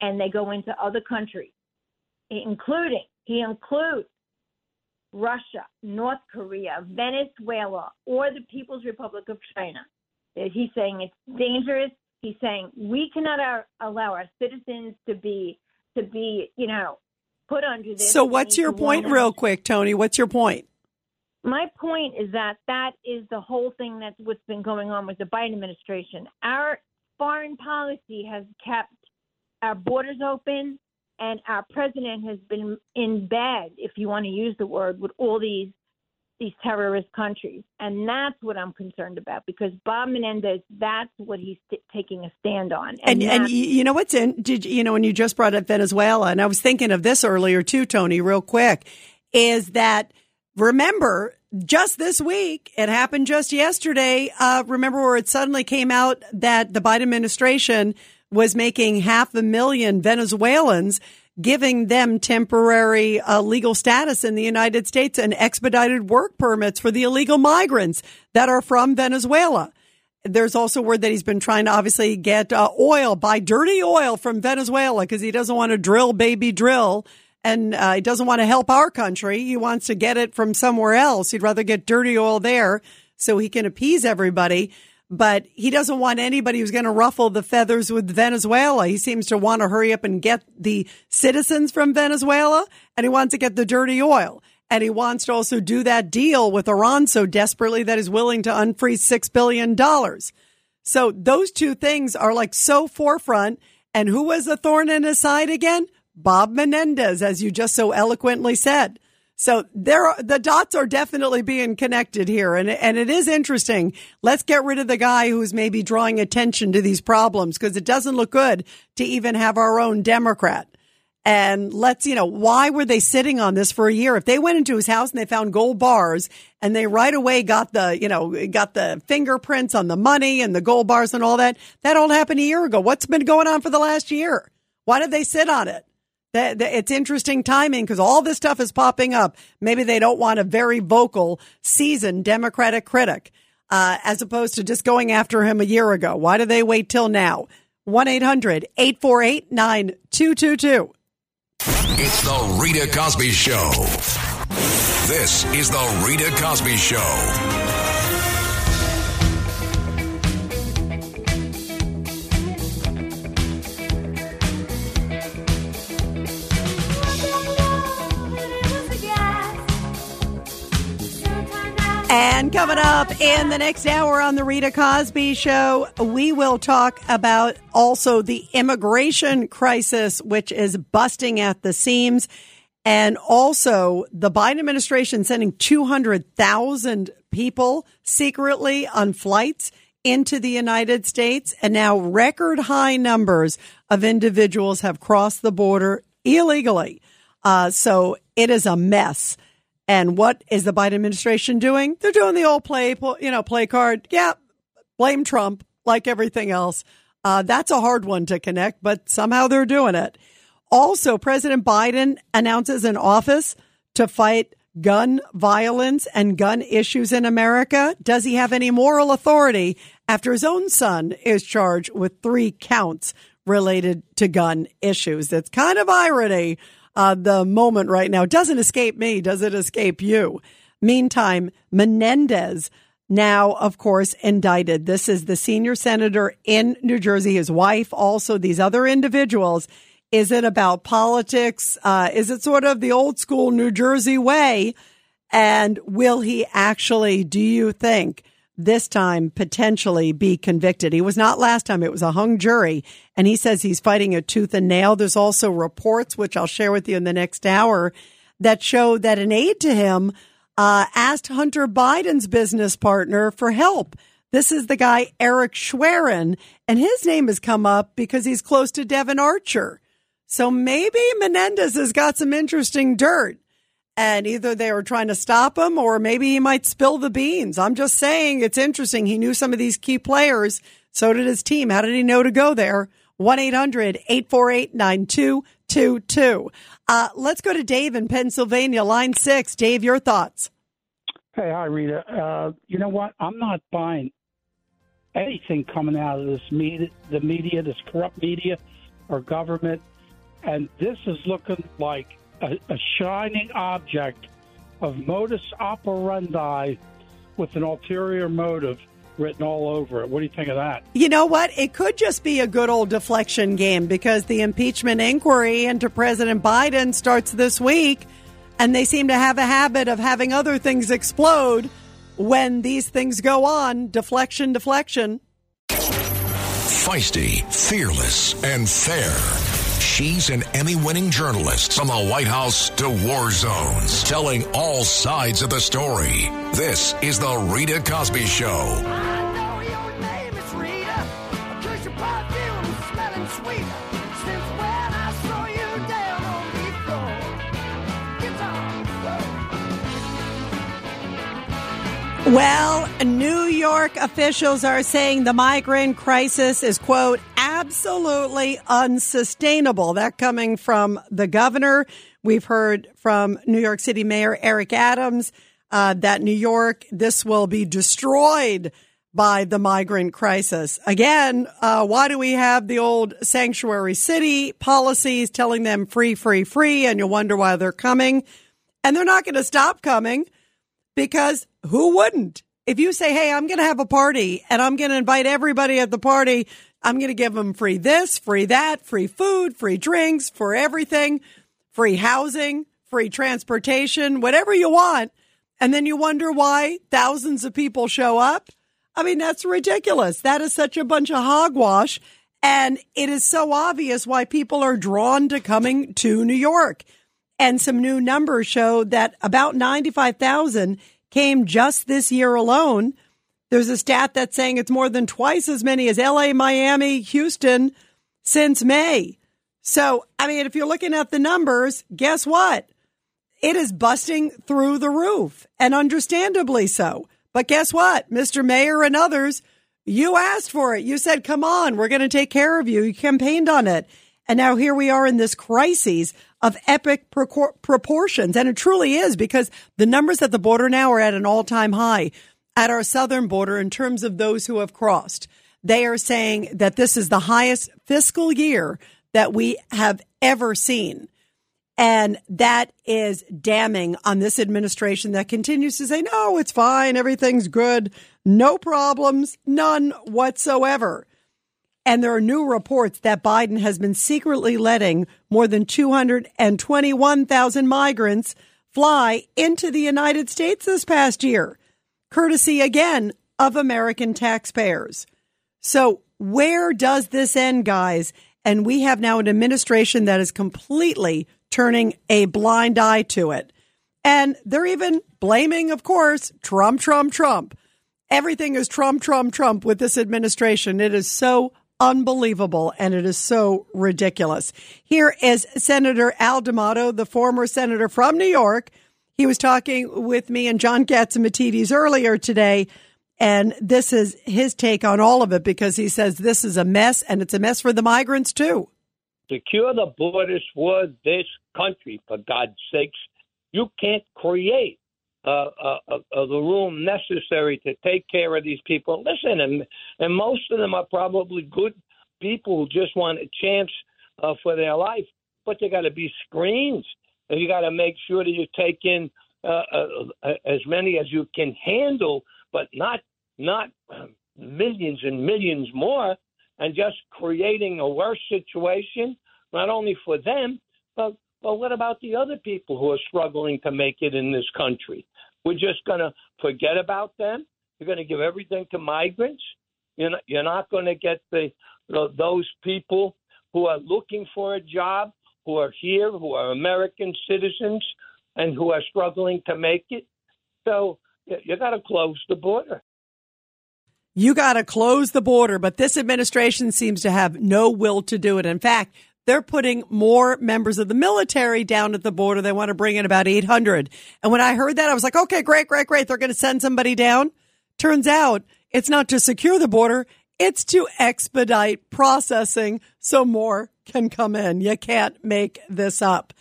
and they go into other countries, including, he includes Russia, North Korea, Venezuela, or the People's Republic of China. He's saying it's dangerous. He's saying we cannot our, allow our citizens to be, to be, you know, put under this. So what's your point real quick, Tony? What's your point? My point is that that is the whole thing that's what's been going on with the Biden administration. Our foreign policy has kept our borders open, and our president has been in bed, if you want to use the word, with all these these terrorist countries. And that's what I'm concerned about, because Bob Menendez, that's what he's t- taking a stand on. And, and, and you know what's in, did you know, and you just brought up Venezuela, and I was thinking of this earlier too, Tony, real quick, is that, remember, just this week, it happened just yesterday, uh, remember where it suddenly came out that the Biden administration was making half a million Venezuelans, giving them temporary uh, legal status in the United States and expedited work permits for the illegal migrants that are from Venezuela. There's also word that he's been trying to obviously get uh, oil, buy dirty oil from Venezuela, because he doesn't want to drill, baby drill. And uh, he doesn't want to help our country. He wants to get it from somewhere else. He'd rather get dirty oil there so he can appease everybody. But he doesn't want anybody who's going to ruffle the feathers with Venezuela. He seems to want to hurry up and get the citizens from Venezuela, and he wants to get the dirty oil. And he wants to also do that deal with Iran so desperately that he's willing to unfreeze six billion dollars. So those two things are like so forefront. And who was the thorn in his side again? Bob Menendez, as you just so eloquently said. So there are, the dots are definitely being connected here. And, and it is interesting. Let's get rid of the guy who's maybe drawing attention to these problems, because it doesn't look good to even have our own Democrat. And let's, you know, why were they sitting on this for a year? If they went into his house and they found gold bars and they right away got the, you know, got the fingerprints on the money and the gold bars and all that, that all happened a year ago. What's been going on for the last year? Why did they sit on it? It's interesting timing, because all this stuff is popping up. Maybe they don't want a very vocal, seasoned Democratic critic, uh, as opposed to just going after him a year ago. Why do they wait till now? one eight hundred eight four eight nine two two two. It's the Rita Cosby Show. This is the Rita Cosby Show. And coming up in the next hour on the Rita Cosby Show, we will talk about also the immigration crisis, which is busting at the seams, and also the Biden administration sending two hundred thousand people secretly on flights into the United States. And now record high numbers of individuals have crossed the border illegally. Uh, so it is a mess. And what is the Biden administration doing? They're doing the old play, you know, play card. Yeah, blame Trump, like everything else. Uh, that's a hard one to connect, but somehow they're doing it. Also, President Biden announces an office to fight gun violence and gun issues in America. Does he have any moral authority after his own son is charged with three counts related to gun issues? That's kind of irony. Uh, the moment right now. Doesn't escape me. Does it escape you? Meantime, Menendez now, of course, indicted. This is the senior senator in New Jersey, his wife, also these other individuals. Is it about politics? Uh, is it sort of the old school New Jersey way? And will he actually, do you think, this time potentially be convicted? He was not last time. It was a hung jury. And he says he's fighting it tooth and nail. There's also reports, which I'll share with you in the next hour, that show that an aide to him uh, asked Hunter Biden's business partner for help. This is the guy, Eric Schwerin, and his name has come up because he's close to Devin Archer. So maybe Menendez has got some interesting dirt. And either they were trying to stop him or maybe he might spill the beans. I'm just saying it's interesting. He knew some of these key players. So did his team. How did he know to go there? one eight hundred eight four eight nine two two two. Uh, let's go to Dave in Pennsylvania, line six. Dave, your thoughts. Hey, hi, Rita. Uh, you know what? I'm not buying anything coming out of this media, the media, this corrupt media or government. And this is looking like a, a shining object of modus operandi with an ulterior motive written all over it. What do you think of that? You know what? It could just be a good old deflection game because the impeachment inquiry into President Biden starts this week, and they seem to have a habit of having other things explode when these things go on. Deflection, deflection. Feisty, fearless, and fair. She's an Emmy-winning journalist from the White House to war zones, telling all sides of the story. This is The Rita Cosby Show. I know your name is Rita, because your perfume is smelling sweeter since when I saw you down on the floor. It's on the floor. Well, New York officials are saying the migrant crisis is, quote, absolutely unsustainable. That coming from the governor. We've heard from New York City Mayor Eric Adams uh, that New York, this will be destroyed by the migrant crisis. Again, uh, why do we have the old sanctuary city policies telling them free, free, free, and you wonder why they're coming? And they're not going to stop coming because who wouldn't? If you say, hey, I'm going to have a party and I'm going to invite everybody at the party, I'm going to give them free this, free that, free food, free drinks, for everything, free housing, free transportation, whatever you want. And then you wonder why thousands of people show up. I mean, that's ridiculous. That is such a bunch of hogwash. And it is so obvious why people are drawn to coming to New York. And some new numbers show that about ninety-five thousand came just this year alone. There's a stat that's saying it's more than twice as many as L A, Miami, Houston since May. So, I mean, if you're looking at the numbers, guess what? It is busting through the roof, and understandably so. But guess what? Mister Mayor and others, you asked for it. You said, come on, we're going to take care of you. You campaigned on it. And now here we are in this crisis of epic proportions. And it truly is, because the numbers at the border now are at an all-time high. At our southern border, in terms of those who have crossed, they are saying that this is the highest fiscal year that we have ever seen. And that is damning on this administration that continues to say, no, it's fine. Everything's good. No problems. None whatsoever. And there are new reports that Biden has been secretly letting more than two hundred twenty-one thousand migrants fly into the United States this past year, courtesy, again, of American taxpayers. So where does this end, guys? And we have now an administration that is completely turning a blind eye to it. And they're even blaming, of course, Trump, Trump, Trump. Everything is Trump, Trump, Trump with this administration. It is so unbelievable, and it is so ridiculous. Here is Senator Al D'Amato, the former senator from New York. He was talking with me and John Catsimatidis earlier today, and this is his take on all of it, because he says this is a mess, and it's a mess for the migrants, too. Secure the borders for this country, for God's sakes. You can't create uh, uh, uh, the room necessary to take care of these people. Listen, and, and most of them are probably good people who just want a chance uh, for their life, but they got to be screens. And you got to make sure that you take in uh, uh, as many as you can handle, but not not millions and millions more, and just creating a worse situation, not only for them, but, but what about the other people who are struggling to make it in this country? We're just going to forget about them. You're going to give everything to migrants. You're not, you're not going to get the, the those people who are looking for a job, who are here, who are American citizens, and who are struggling to make it. So you got to close the border. You got to close the border. But this administration seems to have no will to do it. In fact, They're putting more members of the military down at the border. They want to bring in about eight hundred. And when I heard that, I was like, okay, great, great, great. They're going to send somebody down. Turns out it's not to secure the border. It's to expedite processing so more can come in. You can't make this up.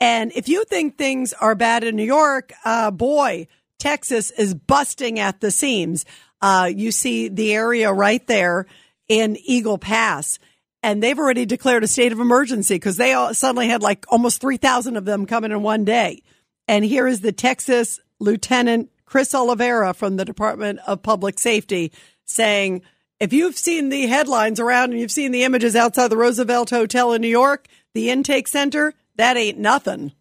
And if you think things are bad in New York, uh, boy, Texas is busting at the seams. Uh, you see the area right there in Eagle Pass. And they've already declared a state of emergency because they all suddenly had like almost three thousand of them coming in one day. And here is the Texas Lieutenant Chris Oliveira from the Department of Public Safety saying, if you've seen the headlines around and you've seen the images outside the Roosevelt Hotel in New York, the intake center, that ain't nothing.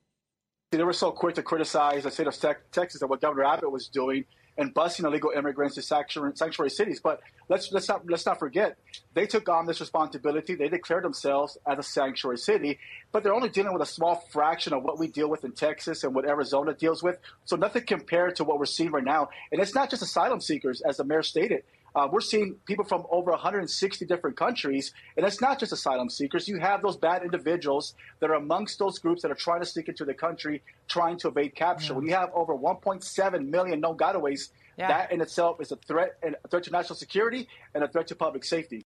They were so quick to criticize the state of Texas and what Governor Abbott was doing and busing illegal immigrants to sanctuary cities. But let's let's not let's not forget, they took on this responsibility. They declared themselves as a sanctuary city, but they're only dealing with a small fraction of what we deal with in Texas and what Arizona deals with. So nothing compared to what we're seeing right now. And it's not just asylum seekers, as the mayor stated. Uh, we're seeing people from over one hundred sixty different countries, and it's not just asylum seekers. You have those bad individuals that are amongst those groups that are trying to sneak into the country, trying to evade capture. Mm. When you have over one point seven million known gotaways, yeah. that in itself is a threat, and a threat to national security and a threat to public safety.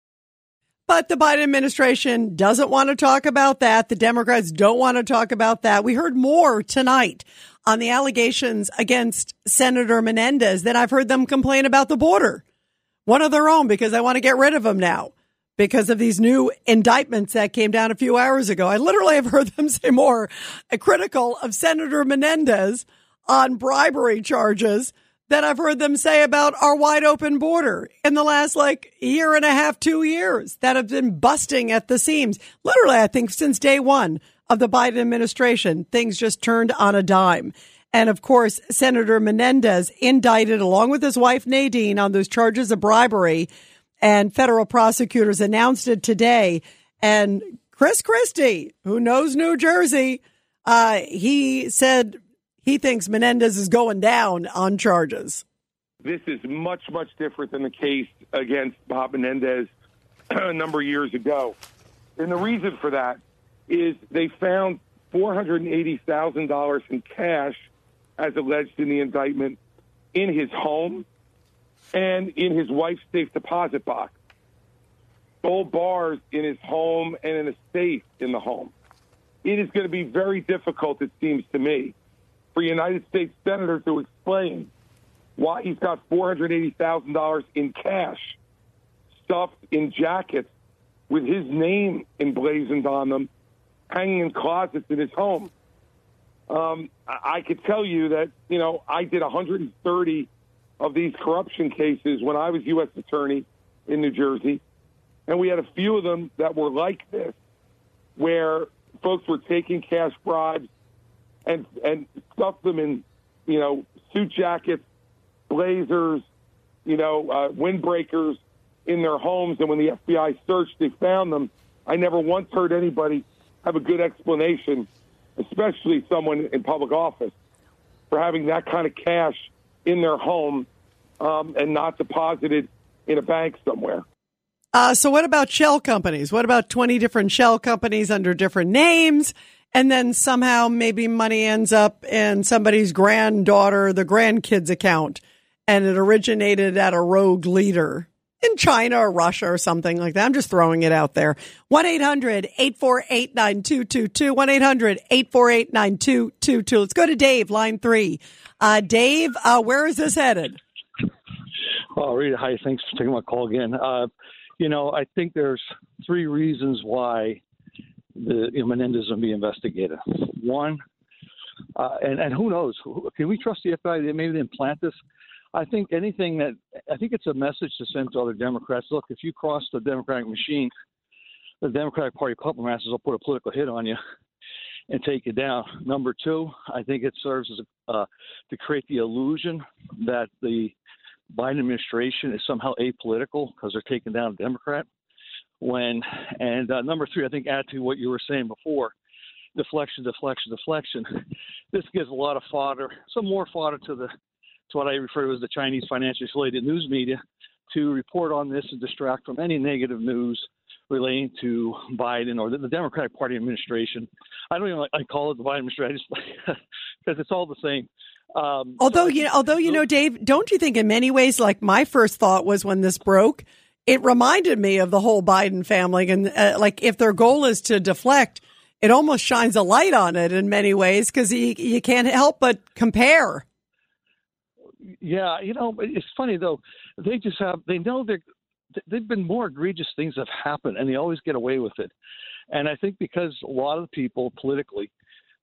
But the Biden administration doesn't want to talk about that. The Democrats don't want to talk about that. We heard more tonight on the allegations against Senator Menendez than I've heard them complain about the border. One of their own, because I want to get rid of them now because of these new indictments that came down a few hours ago. I literally have heard them say more critical of Senator Menendez on bribery charges than I've heard them say about our wide open border in the last like year and a half, two years that have been busting at the seams. Literally, I think since day one of the Biden administration, things just turned on a dime. And, of course, Senator Menendez indicted along with his wife, Nadine, on those charges of bribery. And federal prosecutors announced it today. And Chris Christie, who knows New Jersey, uh, he said he thinks Menendez is going down on charges. This is much, much different than the case against Bob Menendez a number of years ago. And the reason for that is they found four hundred eighty thousand dollars in cash as alleged in the indictment, in his home and in his wife's safe deposit box. Gold bars in his home and in a safe in the home. It is going to be very difficult, it seems to me, for a United States senator to explain why he's got four hundred eighty thousand dollars in cash stuffed in jackets with his name emblazoned on them, hanging in closets in his home. Um, I could tell you that, you know, I did one hundred thirty of these corruption cases when I was U S attorney in New Jersey. And we had a few of them that were like this, where folks were taking cash bribes and, and stuffed them in, you know, suit jackets, blazers, you know, uh, windbreakers in their homes. And when the F B I searched, they found them. I never once heard anybody have a good explanation, especially someone in public office, for having that kind of cash in their home um, and not deposited in a bank somewhere. Uh, so what about shell companies? What about twenty different shell companies under different names? And then somehow maybe money ends up in somebody's granddaughter, the grandkid's account, and it originated at a rogue leader in China or Russia or something like that. I'm just throwing it out there. one eight hundred eight four eight nine two two two. one eight hundred eight four eight nine two two two. Let's go to Dave, line three. Uh, Dave, uh, where is this headed? Oh, Rita, hi. Thanks for taking my call again. Uh, you know, I think there's three reasons why the you know, Menendez will be investigated. One, uh, and, and who knows? Can we trust the F B I? Maybe they implant this. I think anything that I think it's a message to send to other Democrats. Look, if you cross the Democratic machine, the Democratic Party puppet masters will put a political hit on you and take you down. Number two, I think it serves as a, uh, to create the illusion that the Biden administration is somehow apolitical because they're taking down a Democrat. When and uh, number three, I think add to what you were saying before. Deflection, deflection, deflection. This gives a lot of fodder, some more fodder to the to what I refer to as the Chinese financially related news media to report on this and distract from any negative news relating to Biden or the, the Democratic Party administration. I don't even like, I call it the Biden administration because it's all the same. Um, although, so you, although, you know, Dave, don't you think in many ways, like my first thought was when this broke, it reminded me of the whole Biden family. And uh, like if their goal is to deflect, it almost shines a light on it in many ways because you, you can't help but compare. Yeah, you know, it's funny, though. They just have they know they're they've been more egregious things have happened and they always get away with it. And I think because a lot of people politically,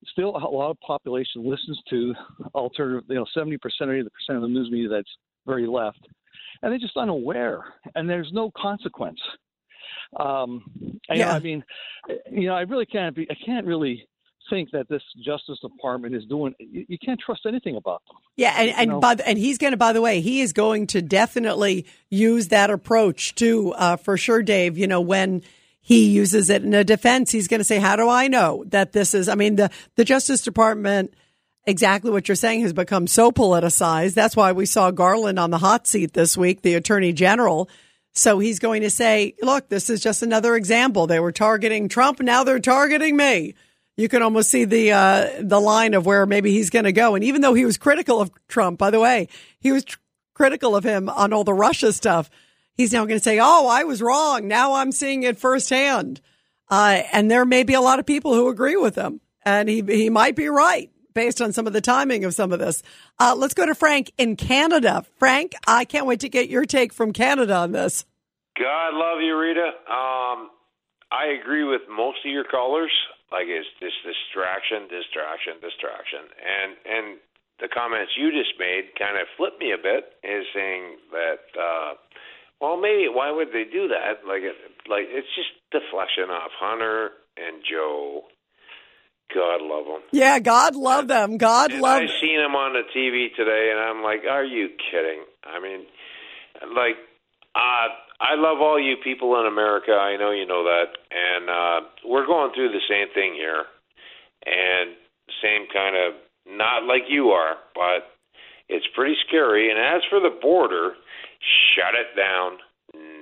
still a lot of population listens to alternative, you know, seventy percent or eighty percent of the news media that's very left. And they're just unaware and there's no consequence. Um, yeah. you know, I mean, you know, I really can't be I can't really. think that this Justice Department is doing. You can't trust anything about them. Yeah, and and, you know? by the, and he's going to. By the way, he is going to definitely use that approach too, uh, for sure, Dave. You know, when he uses it in a defense, he's going to say, "How do I know that this is?" I mean, the the Justice Department, exactly what you're saying, has become so politicized. That's why we saw Garland on the hot seat this week, the Attorney General. So he's going to say, "Look, this is just another example. They were targeting Trump, now they're targeting me." You can almost see the uh, the line of where maybe he's going to go. And even though he was critical of Trump, by the way, he was tr- critical of him on all the Russia stuff. He's now going to say, oh, I was wrong. Now I'm seeing it firsthand. Uh, and there may be a lot of people who agree with him. And he he might be right based on some of the timing of some of this. Uh, let's go to Frank in Canada. Frank, I can't wait to get your take from Canada on this. God love you, Rita. Um, I agree with most of your callers. Like it's this distraction, distraction, distraction, and and the comments you just made kind of flipped me a bit, is saying that, uh, well, maybe why would they do that? Like it, like it's just deflection off Hunter and Joe. God love them. Yeah, God love them. God and love. I've seen them on the T V today, and I'm like, are you kidding? I mean, like, uh, I love all you people in America. I know you know that. And uh, we're going through the same thing here. And same kind of, not like you are, but it's pretty scary. And as for the border, shut it down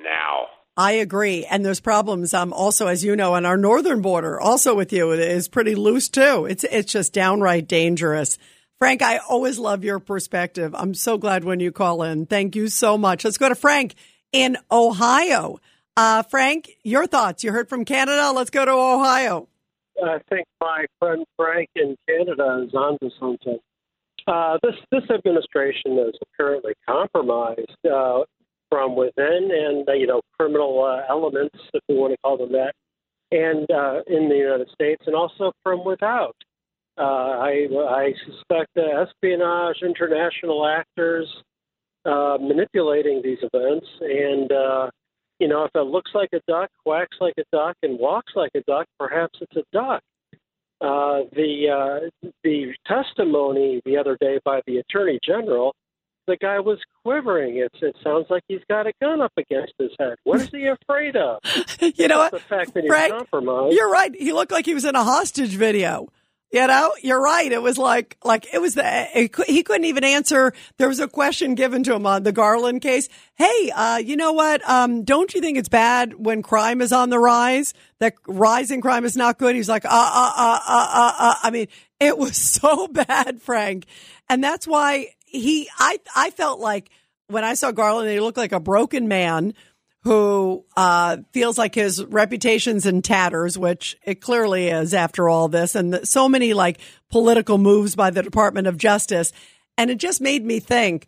now. I agree. And there's problems um, also, as you know, on our northern border, also with you, it is pretty loose too. It's, it's just downright dangerous. Frank, I always love your perspective. I'm so glad when you call in. Thank you so much. Let's go to Frank in Ohio. Uh, Frank, your thoughts. You heard from Canada. Let's go to Ohio. I think my friend Frank in Canada is onto something. Uh, this this administration is currently compromised uh, from within, and uh, you know, criminal uh, elements, if we want to call them that, and uh, in the United States, and also from without. Uh, I I suspect uh, espionage, international actors. Uh, manipulating these events, and uh, you know, if it looks like a duck, quacks like a duck, and walks like a duck, perhaps it's a duck. Uh, the uh, the testimony the other day by the Attorney General, the guy was quivering. It's, it sounds like he's got a gun up against his head. What is he afraid of? you know what? The fact that he's Frank, compromised. You're right. He looked like he was in a hostage video. You know, you're right. It was like, like it was the, it, he couldn't even answer. There was a question given to him on the Garland case. Hey, uh, you know what? Um, don't you think it's bad when crime is on the rise? That rise in crime is not good? He's like, uh, uh, uh, uh, uh, uh. I mean, it was so bad, Frank. And that's why he, I, I felt like when I saw Garland, he looked like a broken man who uh, feels like his reputation's in tatters, which it clearly is after all this, and the, so many like political moves by the Department of Justice. And it just made me think,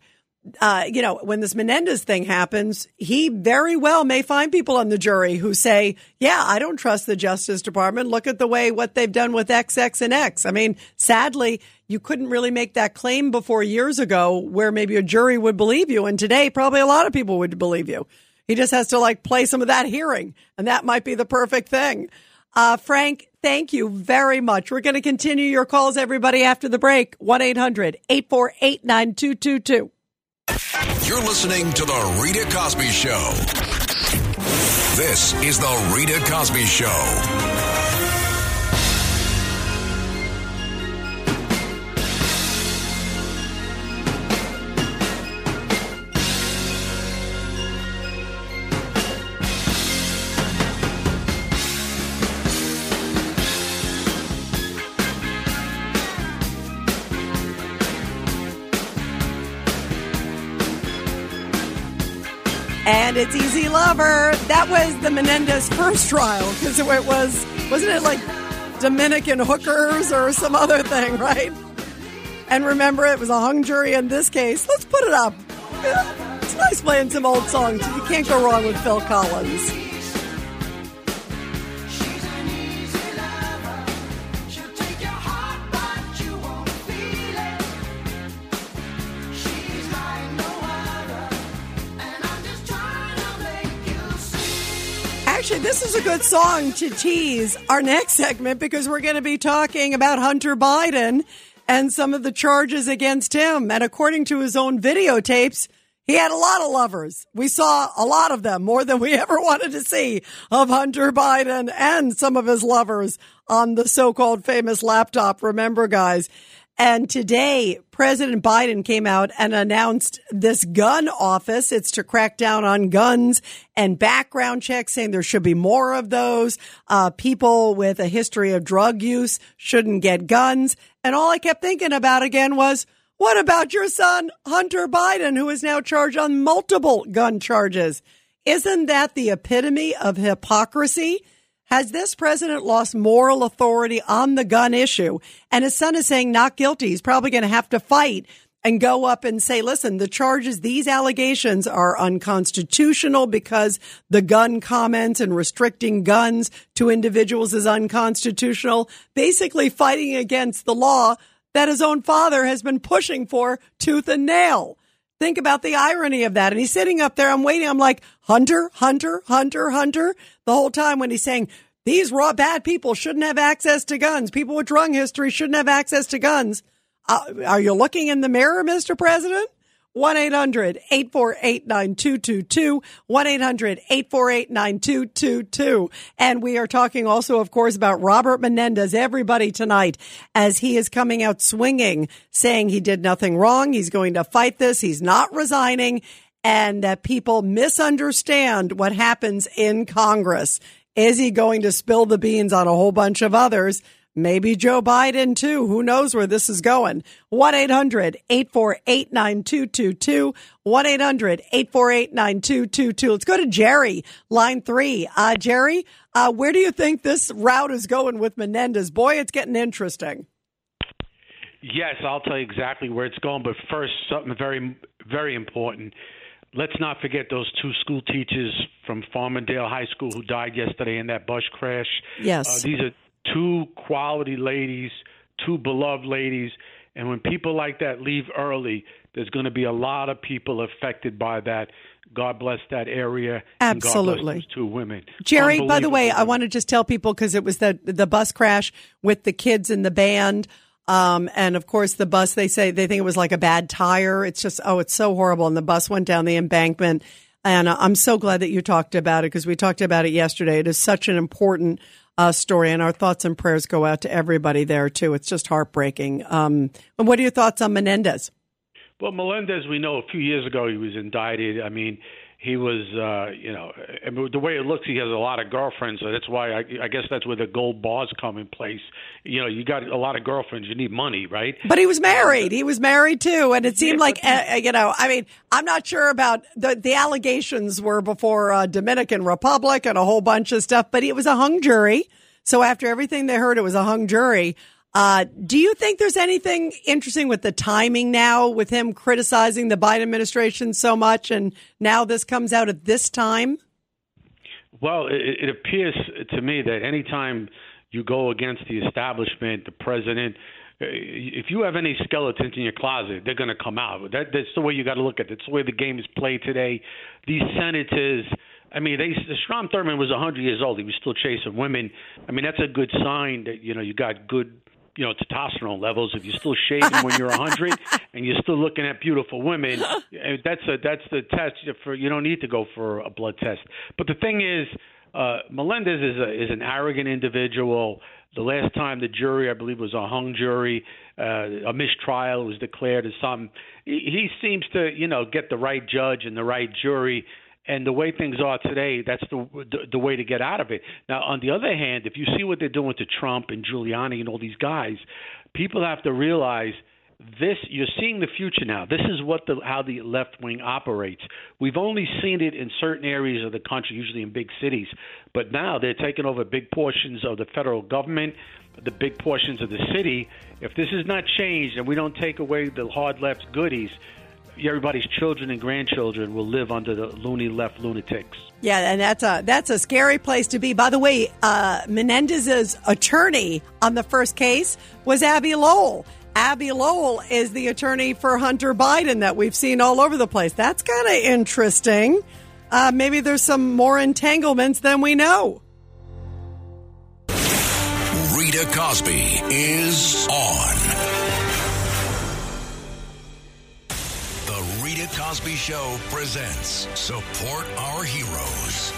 uh, you know, when this Menendez thing happens, he very well may find people on the jury who say, yeah, I don't trust the Justice Department. Look at the way what they've done with X, X, and X. I mean, sadly, you couldn't really make that claim before years ago where maybe a jury would believe you. And today, probably a lot of people would believe you. He just has to, like, play some of that hearing, and that might be the perfect thing. Uh, Frank, thank you very much. We're going to continue your calls, everybody, after the break. one eight hundred eight four eight nine two two two. You're listening to The Rita Cosby Show. This is The Rita Cosby Show. and It's Easy Lover. That was the Menendez first trial, because it was, wasn't it like Dominican hookers or some other thing, right? And remember, it was a hung jury in this case. Let's put it up. It's nice playing some old songs. You can't go wrong with Phil Collins. This is a good song to tease our next segment, because we're going to be talking about Hunter Biden and some of the charges against him. And according to his own videotapes, he had a lot of lovers. We saw a lot of them, more than we ever wanted to see, of Hunter Biden and some of his lovers on the so-called famous laptop. Remember, guys. And today, President Biden came out and announced this gun office. It's to crack down on guns and background checks, saying there should be more of those. Uh, people with a history of drug use shouldn't get guns. And all I kept thinking about again was, what about your son, Hunter Biden, who is now charged on multiple gun charges? Isn't that the epitome of hypocrisy? Has this president lost moral authority on the gun issue? And his son is saying not guilty. He's probably going to have to fight and go up and say, listen, the charges, these allegations are unconstitutional because the gun comments and restricting guns to individuals is unconstitutional. Basically fighting against the law that his own father has been pushing for tooth and nail. Think about the irony of that. And he's sitting up there. I'm waiting. I'm like, Hunter, Hunter, Hunter, Hunter. The whole time when he's saying these raw bad people shouldn't have access to guns. People with drug history shouldn't have access to guns. Uh, are you looking in the mirror, Mister President? one eight hundred eight four eight nine two two two. one eight hundred eight four eight nine two two two. And we are talking also, of course, about Robert Menendez, everybody, tonight, as he is coming out swinging, saying he did nothing wrong. He's going to fight this. He's not resigning. And that people misunderstand what happens in Congress. Is he going to spill the beans on a whole bunch of others? Maybe Joe Biden, too. Who knows where this is going? one eight hundred eight four eight nine two two two. one eight hundred eight four eight nine two two two. Let's go to Jerry, line three. Uh, Jerry, uh, where do you think this route is going with Menendez? Boy, it's getting interesting. Yes, I'll tell you exactly where it's going. But first, something very, very important. Let's not forget those two school teachers from Farmingdale High School who died yesterday in that bus crash. Yes. Uh, these are two quality ladies, two beloved ladies. And when people like that leave early, there's going to be a lot of people affected by that. God bless that area. Absolutely. And God bless those two women. Jerry, by the way, I want to just tell people, because it was the, the bus crash with the kids in the band. Um, and, of course, the bus, they say they think it was like a bad tire. It's just, oh, it's so horrible. And the bus went down the embankment. And I'm so glad that you talked about it, because we talked about it yesterday. It is such an important Uh, story, and our thoughts and prayers go out to everybody there, too. It's just heartbreaking. Um, and what are your thoughts on Menendez? Well, Menendez, we know a few years ago he was indicted. I mean, he was, uh, you know, the way it looks, he has a lot of girlfriends, so that's why I, I guess that's where the gold bars come in place. You know, you got a lot of girlfriends, you need money, right? But he was married. He was married, too, and it seemed yeah, like, uh, you know, I mean, I'm not sure about the, the allegations were before uh, Dominican Republic and a whole bunch of stuff, but it was a hung jury. So after everything they heard, it was a hung jury. Uh, do you think there's anything interesting with the timing now, with him criticizing the Biden administration so much, and now this comes out at this time? Well, it, it appears to me that any time you go against the establishment, the president, if you have any skeletons in your closet, they're going to come out. That, that's the way you got to look at it. It's the way the game is played today. These senators, I mean, they, Strom Thurmond was one hundred years old. He was still chasing women. I mean, that's a good sign that, you know, you got good you know, testosterone levels. If you're still shaving when you're one hundred and you're still looking at beautiful women, that's a, that's the test. For you don't need to go for a blood test. But the thing is, uh, Menendez is a, is an arrogant individual. The last time the jury, I believe, was a hung jury, uh, a mistrial was declared as something. He, he seems to, you know, get the right judge and the right jury. And the way things are today, that's the, the the way to get out of it. Now, on the other hand, if you see what they're doing to Trump and Giuliani and all these guys, people have to realize This you're seeing the future now. This is what the how the left wing operates. We've only seen it in certain areas of the country, usually in big cities, but now they're taking over big portions of the federal government, the big portions of the city. If this is not changed and we don't take away the hard left's goodies, everybody's children and grandchildren will live under the loony left lunatics. Yeah, and that's a that's a scary place to be. By the way, uh, Menendez's attorney on the first case was Abby Lowell. Abby Lowell is the attorney for Hunter Biden that we've seen all over the place. That's kind of interesting. Uh, maybe there's some more entanglements than we know. Rita Cosby is on. The Rita Cosby Show presents Support Our Heroes.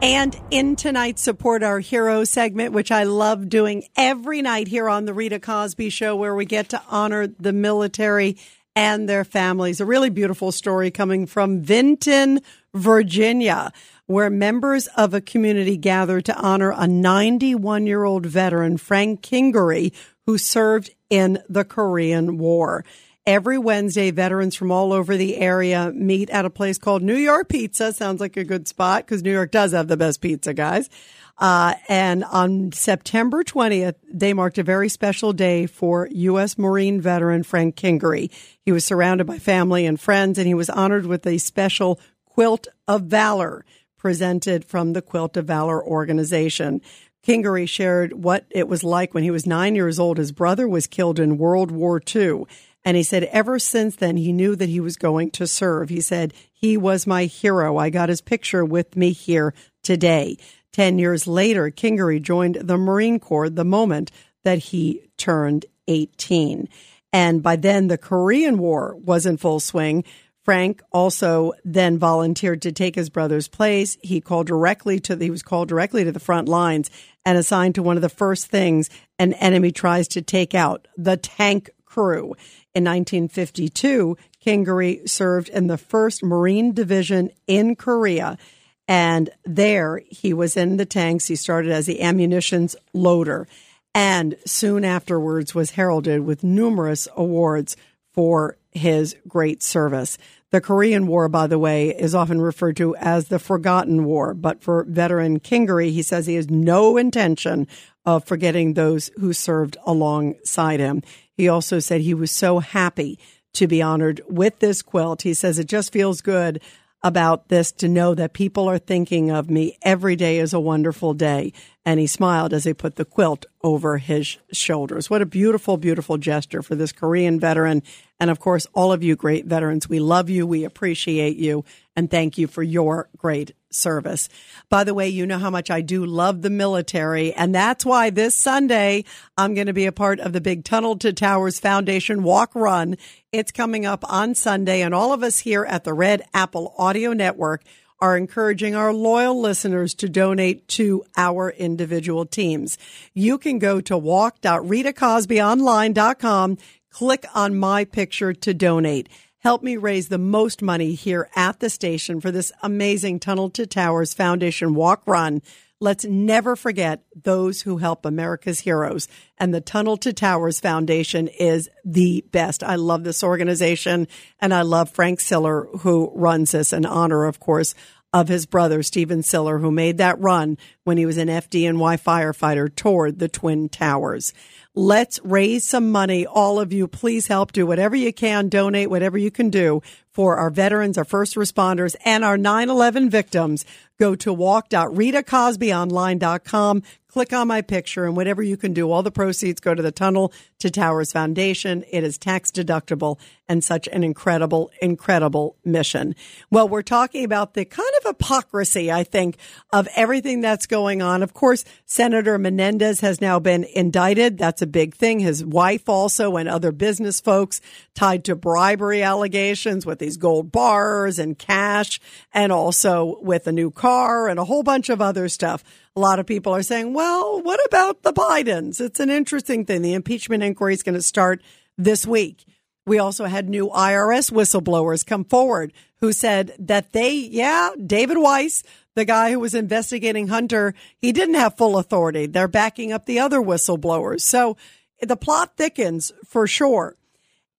And in tonight's Support Our Heroes segment, which I love doing every night here on the Rita Cosby Show, where we get to honor the military and their families. A really beautiful story coming from Vinton, Virginia, where members of a community gathered to honor a ninety-one-year-old veteran, Frank Kingery, who served in the Korean War. Every Wednesday, veterans from all over the area meet at a place called New York Pizza. Sounds like a good spot because New York does have the best pizza, guys. Uh, and on September twentieth, they marked a very special day for U S Marine veteran Frank Kingery. He was surrounded by family and friends, and he was honored with a special Quilt of Valor presented from the Quilt of Valor organization. Kingery shared what it was like when he was nine years old. His brother was killed in World War Two. And he said, ever since then, he knew that he was going to serve. He said, he was my hero. I got his picture with me here today. Ten years later, Kingery joined the Marine Corps the moment that he turned eighteen. And by then, the Korean War was in full swing. Frank also then volunteered to take his brother's place. He called directly to the, he was called directly to the front lines and assigned to one of the first things an enemy tries to take out, the tank crew. In nineteen fifty-two, Kingery served in the first Marine Division in Korea, and there he was in the tanks. He started as the ammunitions loader, and soon afterwards was heralded with numerous awards for his great service. The Korean War, by the way, is often referred to as the Forgotten War, but for veteran Kingery, he says he has no intention of forgetting those who served alongside him. He also said he was so happy to be honored with this quilt. He says, it just feels good about this to know that people are thinking of me. Every day is a wonderful day. And he smiled as he put the quilt over his shoulders. What a beautiful, beautiful gesture for this Korean veteran. And of course, all of you great veterans, we love you. We appreciate you. And thank you for your great service. By the way, you know how much I do love the military. And that's why this Sunday, I'm going to be a part of the big Tunnel to Towers Foundation Walk Run. It's coming up on Sunday. And all of us here at the Red Apple Audio Network are encouraging our loyal listeners to donate to our individual teams. You can go to walk dot rita cosby online dot com, click on my picture to donate. Help me raise the most money here at the station for this amazing Tunnel to Towers Foundation Walk Run. Let's never forget those who help America's heroes. And the Tunnel to Towers Foundation is the best. I love this organization, and I love Frank Siller, who runs this, in honor, of course, of his brother, Stephen Siller, who made that run when he was an F D N Y firefighter toward the Twin Towers. Let's raise some money. All of you, please help. Do whatever you can. Donate whatever you can do for our veterans, our first responders, and our nine eleven victims. Go to walk dot rita cosby online dot com. Click on my picture, and whatever you can do, all the proceeds go to the Tunnel to Towers Foundation. It is tax deductible and such an incredible, incredible mission. Well, we're talking about the kind of hypocrisy, I think, of everything that's going on. Of course, Senator Menendez has now been indicted. That's a big thing. His wife also and other business folks tied to bribery allegations with these gold bars and cash, and also with a new car and a whole bunch of other stuff. A lot of people are saying, well, what about the Bidens? It's an interesting thing. The impeachment inquiry is going to start this week. We also had new I R S whistleblowers come forward who said that they, yeah, David Weiss, the guy who was investigating Hunter, he didn't have full authority. They're backing up the other whistleblowers. So the plot thickens for sure.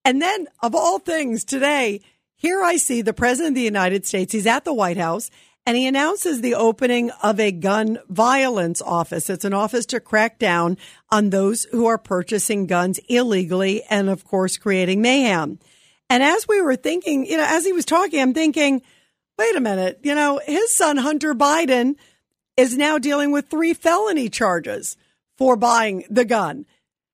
And then, of all things, today, here I see the president of the United States. He's at the White House, and he announces the opening of a gun violence office. It's an office to crack down on those who are purchasing guns illegally and, of course, creating mayhem. And as we were thinking, you know, as he was talking, I'm thinking, wait a minute, you know, his son, Hunter Biden, is now dealing with three felony charges for buying the gun.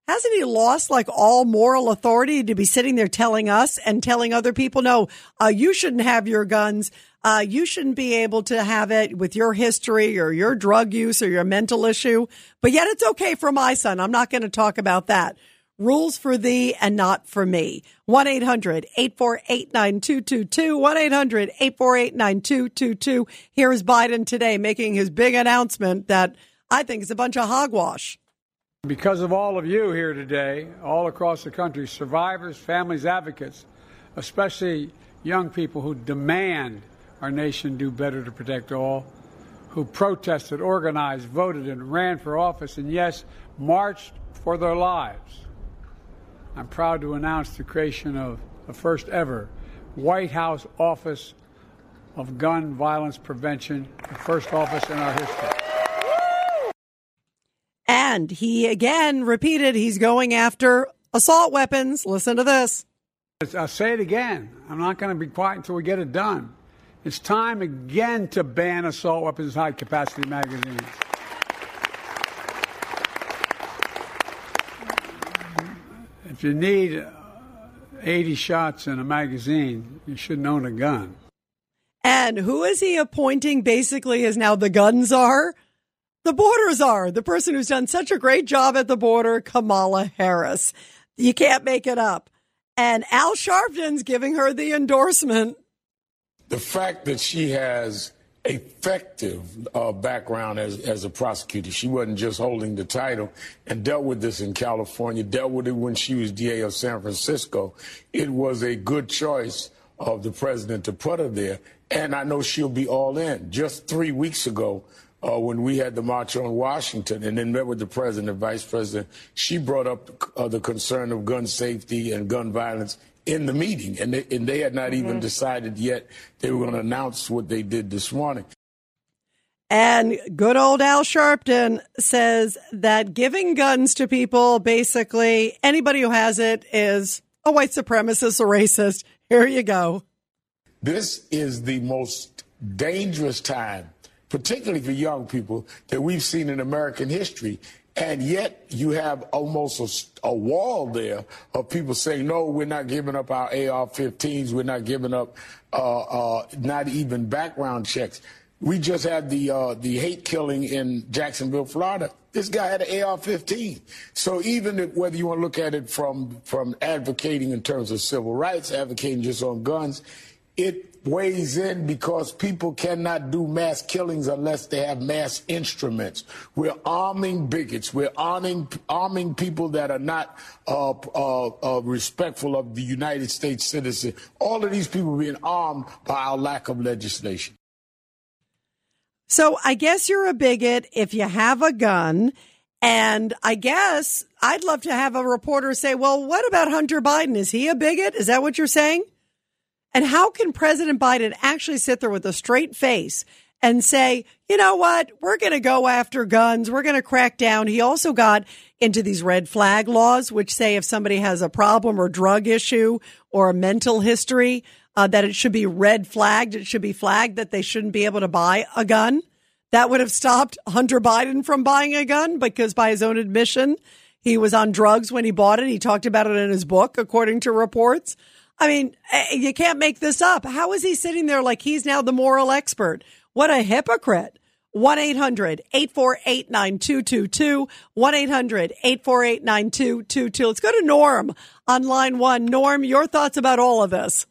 Hasn't he lost like all moral authority to be sitting there telling us and telling other people, no, uh, you shouldn't have your guns. Uh, you shouldn't be able to have it with your history or your drug use or your mental issue. But yet it's okay for my son. I'm not going to talk about that. Rules for thee and not for me. one eight hundred, eight four eight, nine two two two. one eight hundred, eight four eight, nine two two two. Here is Biden today making his big announcement that I think is a bunch of hogwash. Because of all of you here today, all across the country, survivors, families, advocates, especially young people who demand our nation do better to protect all, who protested, organized, voted, and ran for office, and yes, marched for their lives. I'm proud to announce the creation of the first ever White House Office of Gun Violence Prevention, the first office in our history. And he again repeated he's going after assault weapons. Listen to this. I'll say it again. I'm not going to be quiet until we get it done. It's time again to ban assault weapons and high-capacity magazines. If you need eighty shots in a magazine, you shouldn't own a gun. And who is he appointing basically as now the gun czar? The border czar, the person who's done such a great job at the border, Kamala Harris. You can't make it up. And Al Sharpton's giving her the endorsement. The fact that she has effective uh, background as, as a prosecutor. She wasn't just holding the title and dealt with this in California, dealt with it when she was D A of San Francisco. It was a good choice of the president to put her there. And I know she'll be all in. Just three weeks ago, uh, when we had the march on Washington and then met with the president and vice president, she brought up uh, the concern of gun safety and gun violence in the meeting, and they, and they had not mm-hmm. even decided yet they were going to announce what they did this morning. And good old Al Sharpton says that giving guns to people, basically anybody who has it, is a white supremacist or racist. Here you go. This is the most dangerous time, particularly for young people, that we've seen in American history. And yet you have almost a, a wall there of people saying, no, we're not giving up our A R fifteens. We're not giving up uh, uh, not even background checks. We just had the uh, the hate killing in Jacksonville, Florida. This guy had an A R fifteen. So even if, whether you want to look at it from from advocating in terms of civil rights, advocating just on guns, it weighs in because people cannot do mass killings unless they have mass instruments. We're arming bigots. We're arming, arming people that are not uh, uh, uh, respectful of the United States citizen. All of these people being armed by our lack of legislation. So I guess you're a bigot if you have a gun. And I guess I'd love to have a reporter say, well, what about Hunter Biden? Is he a bigot? Is that what you're saying? And how can President Biden actually sit there with a straight face and say, you know what, we're going to go after guns. We're going to crack down. He also got into these red flag laws, which say if somebody has a problem or drug issue or a mental history, uh, that it should be red flagged. It should be flagged that they shouldn't be able to buy a gun. That would have stopped Hunter Biden from buying a gun because by his own admission, he was on drugs when he bought it. He talked about it in his book, according to reports. I mean, you can't make this up. How is he sitting there like he's now the moral expert? What a hypocrite. one eight hundred, eight four eight, nine two two two. one eight hundred, eight four eight, nine two two two. Let's go to Norm on line one. Norm, your thoughts about all of this?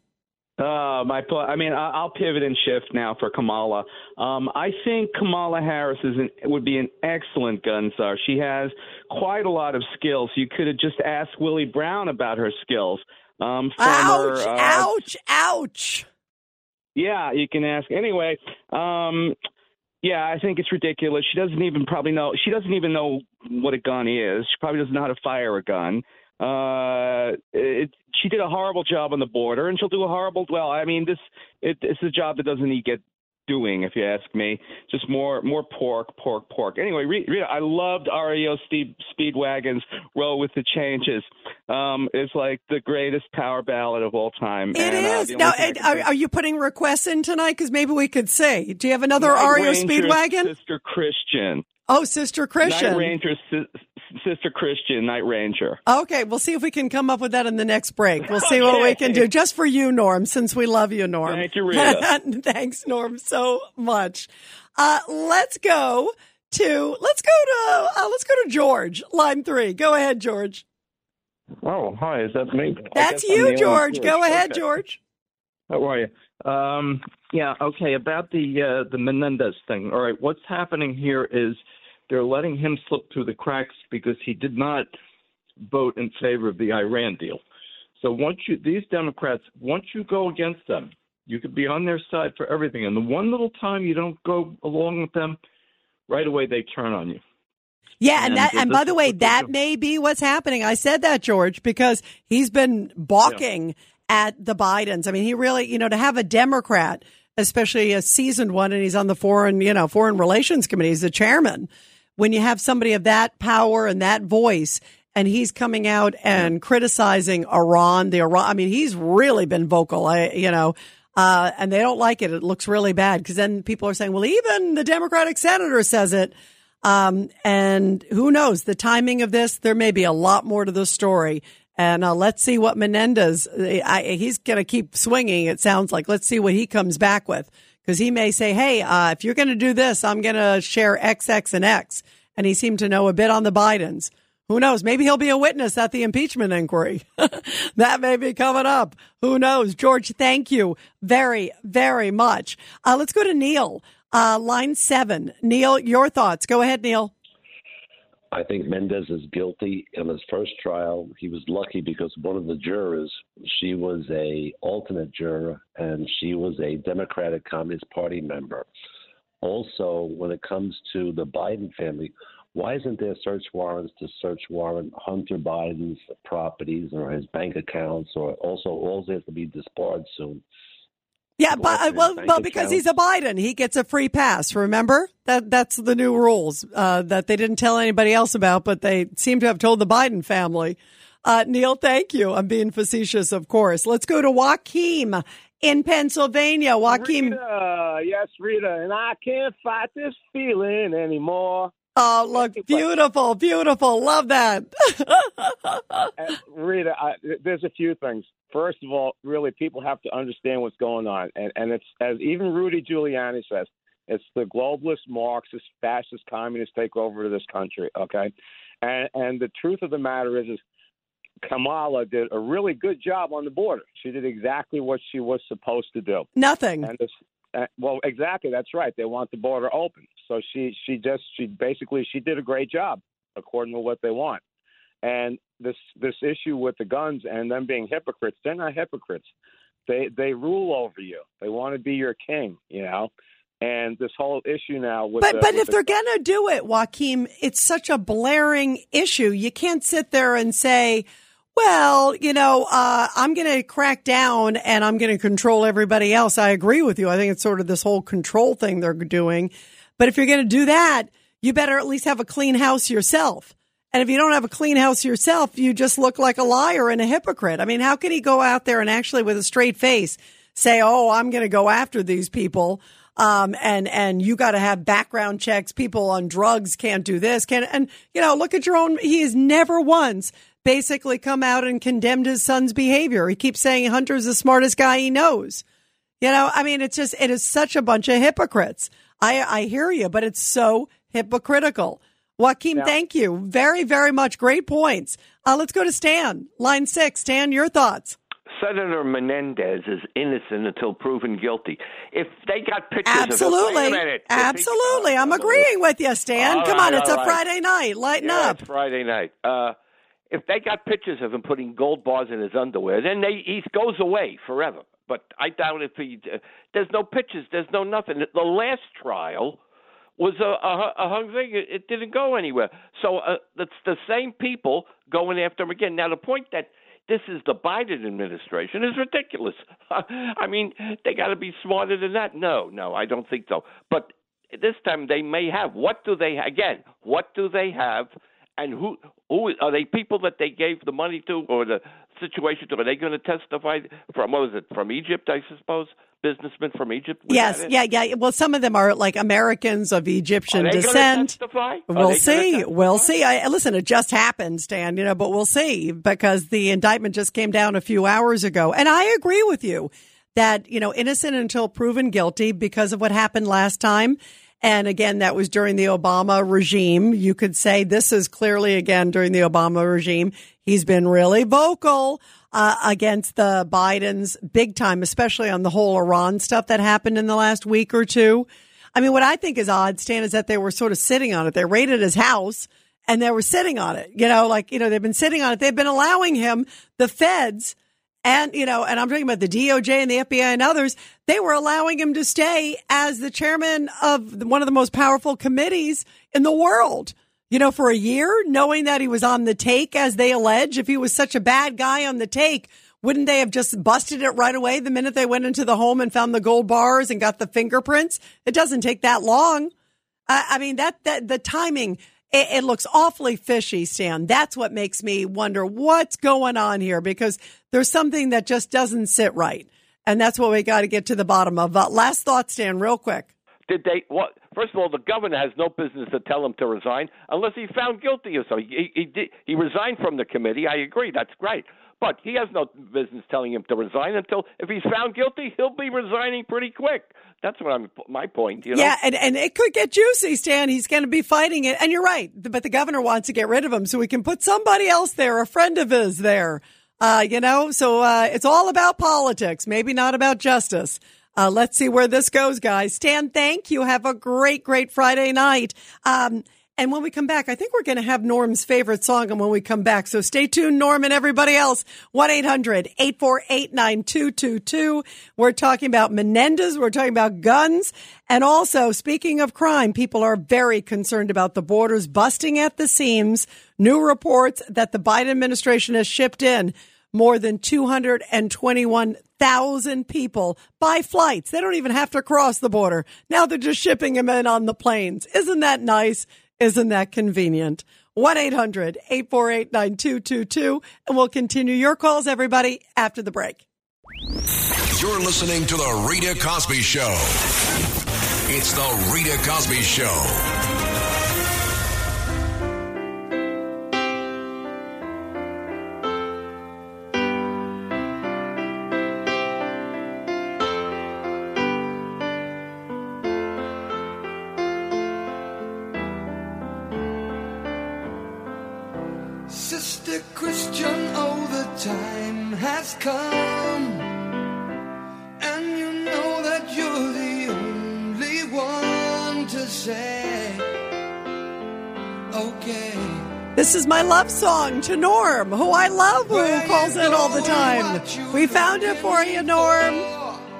Uh, my, pl- I mean, I'll pivot and shift now for Kamala. Um, I think Kamala Harris is an, would be an excellent gun czar. She has quite a lot of skills. You could have just asked Willie Brown about her skills. Um, ouch, her, uh, ouch, ouch. Yeah, you can ask. Anyway, um, Yeah, I think it's ridiculous. She doesn't even probably know. She doesn't even know what a gun is. She probably doesn't know how to fire a gun. Uh, it, she did a horrible job on the border, and she'll do a horrible. Well, I mean, this it, it's a job that doesn't need get doing, if you ask me. Just more, more pork, pork, pork. Anyway, Rita, I loved R E O Speedwagon's "Roll with the Changes." Um, it's like the greatest power ballad of all time. It and, is. Uh, now, and are, are you putting requests in tonight? Because maybe we could say, do you have another R E O Speedwagon? Sister Christian. Oh, Sister Christian. Night Ranger, Sister Christian, Night Ranger. Okay, we'll see if we can come up with that in the next break. We'll see okay. what we can do. Just for you, Norm, since we love you, Norm. Thank you, Rita. Thanks, Norm, so much. Uh, let's go to let's go to uh, let's go to George, line three. Go ahead, George. Oh, hi. Is that me? That's you, George. Go ahead, okay. George. How are you? Um, yeah, okay, about the uh, the Menendez thing. All right, what's happening here is they're letting him slip through the cracks because he did not vote in favor of the Iran deal. So once you, these Democrats, once you go against them, you could be on their side for everything. And the one little time you don't go along with them, right away they turn on you. Yeah, and, and, that, and by the way, that may be what's happening. I said that, George, because he's been balking yeah. at the Bidens. I mean, he really, you know, to have a Democrat, especially a seasoned one, and he's on the foreign, you know, foreign relations committee, he's the chairman. When you have somebody of that power and that voice, and he's coming out and criticizing Iran, the Iran, I mean, he's really been vocal, I, you know, uh, and they don't like it. It looks really bad because then people are saying, well, even the Democratic senator says it. Um, and who knows the timing of this? There may be a lot more to the story. And uh, let's see what Menendez, I, he's going to keep swinging, it sounds like. Let's see what he comes back with, because he may say, hey, uh, if you're going to do this, I'm going to share X, X, and X. And he seemed to know a bit on the Bidens. Who knows? Maybe he'll be a witness at the impeachment inquiry. That may be coming up. Who knows? George, thank you very, very much. Uh, let's go to Neil, uh, line seven. Neil, your thoughts. Go ahead, Neil. I think Menendez is guilty. In his first trial, he was lucky because one of the jurors, she was a alternate juror, and she was a Democratic Communist Party member. Also, when it comes to the Biden family, why isn't there search warrants to search warrant Hunter Biden's properties or his bank accounts? Or also, all they have to be disbarred soon. Yeah, but, well, well, because he's a Biden, he gets a free pass. Remember that that's the new rules uh, that they didn't tell anybody else about, but they seem to have told the Biden family. Uh, Neil, thank you. I'm being facetious, of course. Let's go to Joaquin in Pennsylvania. Joaquin, Rita, yes, Rita, and I can't fight this feeling anymore. Oh, look, beautiful, beautiful. Love that. uh, Rita, I, there's a few things. First of all, really, people have to understand what's going on. And, and it's, as even Rudy Giuliani says, it's the globalist, Marxist, fascist, communist takeover of this country, okay? And, and the truth of the matter is, is Kamala did a really good job on the border. She did exactly what she was supposed to do. Nothing. And this, uh, well, exactly. That's right. They want the border open. So she, she just she basically she did a great job according to what they want. And this this issue with the guns and them being hypocrites, they're not hypocrites. They they rule over you. They want to be your king, you know. And this whole issue now with But the, but with if the, they're going to do it, Joaquin, it's such a blaring issue. You can't sit there and say, well, you know, uh, I'm going to crack down and I'm going to control everybody else. I agree with you. I think it's sort of this whole control thing they're doing. But if you're going to do that, you better at least have a clean house yourself. And if you don't have a clean house yourself, you just look like a liar and a hypocrite. I mean, how can he go out there and actually with a straight face say, oh, I'm going to go after these people. Um, and, and you got to have background checks. People on drugs can't do this. Can't, and, you know, look at your own. He has never once basically come out and condemned his son's behavior. He keeps saying Hunter's the smartest guy he knows. You know, I mean, it's just it is such a bunch of hypocrites. I, I hear you, but it's so hypocritical. Joaquin, yeah. Thank you very, very much. Great points. Uh, let's go to Stan, line six. Stan, your thoughts. Senator Menendez is innocent until proven guilty. If they got pictures absolutely. of him, wait a minute. Absolutely. He, I'm agreeing with you, Stan. All Come right, on, it's a right. Friday night. Lighten yeah, up. It's Friday night. Uh, if they got pictures of him putting gold bars in his underwear, then they, he goes away forever. But I doubt if he uh, – there's no pictures. There's no nothing. The last trial, was a, a, a hung thing. It, it didn't go anywhere. So uh, it's the same people going after him again. Now, the point that this is the Biden administration is ridiculous. I mean, they got to be smarter than that. No, no, I don't think so. But this time they may have. What do they, again, what do they have? And who who are they? People that they gave the money to, or the situation to? Are they going to testify from? What was it? From Egypt, I suppose. Businessmen from Egypt. Was yes, yeah, yeah. Well, some of them are like Americans of Egyptian descent. Are they going to testify? We'll see. We'll see. I, listen, it just happened, Stan. You know, but we'll see, because the indictment just came down a few hours ago. And I agree with you that, you know, innocent until proven guilty, because of what happened last time. And again, that was during the Obama regime. You could say this is clearly, again, during the Obama regime. He's been really vocal uh, against the Bidens big time, especially on the whole Iran stuff that happened in the last week or two. I mean, what I think is odd, Stan, is that they were sort of sitting on it. They raided his house and they were sitting on it. You know, like, you know, they've been sitting on it. They've been allowing him, the feds, and, you know, and I'm talking about the D O J and the F B I and others. They were allowing him to stay as the chairman of one of the most powerful committees in the world, you know, for a year, knowing that he was on the take, as they allege. If he was such a bad guy on the take, wouldn't they have just busted it right away the minute they went into the home and found the gold bars and got the fingerprints? It doesn't take that long. I, I mean, that, that the timing, it, it looks awfully fishy, Stan. That's what makes me wonder what's going on here, because there's something that just doesn't sit right. And that's what we got to get to the bottom of. Uh, last thought, Stan, real quick. Did they? What? First of all, the governor has no business to tell him to resign unless he's found guilty or so. He, he, he, he resigned from the committee. I agree. That's great. But he has no business telling him to resign until, if he's found guilty, he'll be resigning pretty quick. That's what I'm, my point. You know? Yeah, and, and it could get juicy, Stan. He's going to be fighting it. And you're right. But the governor wants to get rid of him so we can put somebody else there, a friend of his there. Uh, you know, so uh, it's all about politics, maybe not about justice. Uh, let's see where this goes, guys. Stan, thank you. Have a great, great Friday night. Um, and when we come back, I think we're going to have Norm's favorite song. And when we come back, so stay tuned, Norm and everybody else. one eight hundred eight four eight nine two two two. We're talking about Menendez. We're talking about guns. And also, speaking of crime, people are very concerned about the borders busting at the seams. New reports that the Biden administration has shipped in more than two hundred twenty-one thousand people by flights. They don't even have to cross the border. Now they're just shipping them in on the planes. Isn't that nice? Isn't that convenient? one eight hundred eight four eight nine two two two. And we'll continue your calls, everybody, after the break. You're listening to The Rita Cosby Show. It's The Rita Cosby Show. Sister Christian, oh, the time has come, and you know that you're the only one to say, okay. This is my love song to Norm, who I love, who calls in all the time. We found it for you, Norm.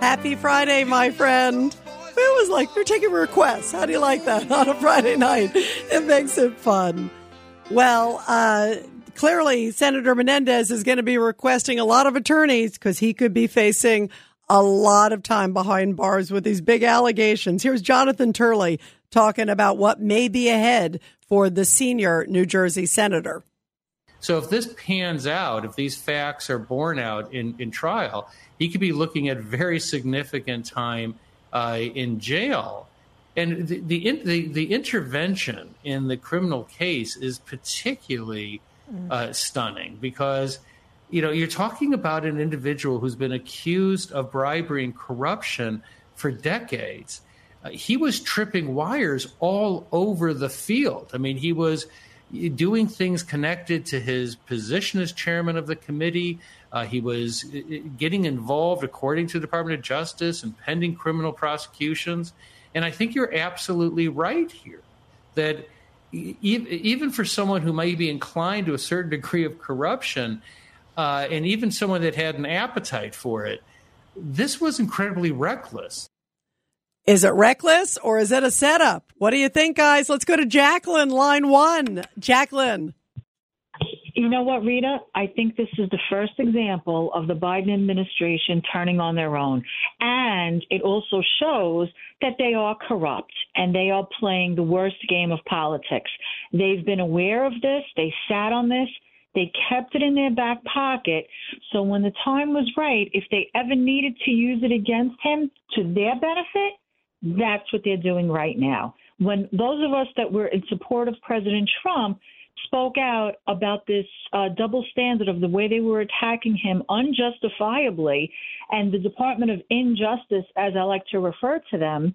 Happy Friday, my friend. It was like, we're taking requests. How do you like that on a Friday night? It makes it fun. Well, uh, clearly, Senator Menendez is going to be requesting a lot of attorneys, because he could be facing a lot of time behind bars with these big allegations. Here's Jonathan Turley talking about what may be ahead for the senior New Jersey senator. So if this pans out, if these facts are borne out in, in trial, he could be looking at very significant time uh, in jail. And the, the the the intervention in the criminal case is particularly uh, stunning, because, you know, you're talking about an individual who's been accused of bribery and corruption for decades. Uh, he was tripping wires all over the field. I mean, he was doing things connected to his position as chairman of the committee. Uh, he was getting involved, according to the Department of Justice, in pending criminal prosecutions. And I think you're absolutely right here that e- even for someone who may be inclined to a certain degree of corruption, uh, and even someone that had an appetite for it, this was incredibly reckless. Is it reckless or is it a setup? What do you think, guys? Let's go to Jacqueline, line one. Jacqueline. You know what, Rita? I think this is the first example of the Biden administration turning on their own. And it also shows that they are corrupt and they are playing the worst game of politics. They've been aware of this. They sat on this. They kept it in their back pocket. So when the time was right, if they ever needed to use it against him to their benefit, that's what they're doing right now. When those of us that were in support of President Trump spoke out about this uh, double standard of the way they were attacking him unjustifiably, and the Department of Injustice, as I like to refer to them,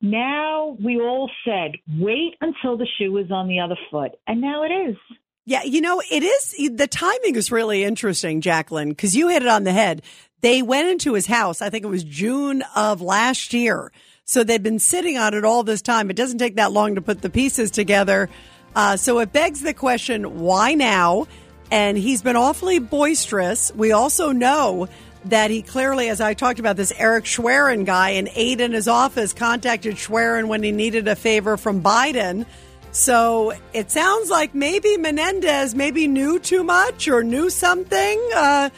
now we all said, wait until the shoe is on the other foot. And now it is. Yeah, you know, it is. The timing is really interesting, Jacqueline, because you hit it on the head. They went into his house, I think it was June of last year. So they've been sitting on it all this time. It doesn't take that long to put the pieces together. Uh, so it begs the question, why now? And he's been awfully boisterous. We also know that he clearly, as I talked about, this Eric Schwerin guy, an aide in his office, contacted Schwerin when he needed a favor from Biden. So it sounds like maybe Menendez maybe knew too much or knew something. Uh,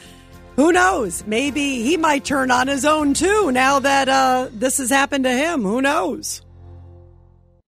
who knows? Maybe he might turn on his own, too, now that uh, this has happened to him. Who knows?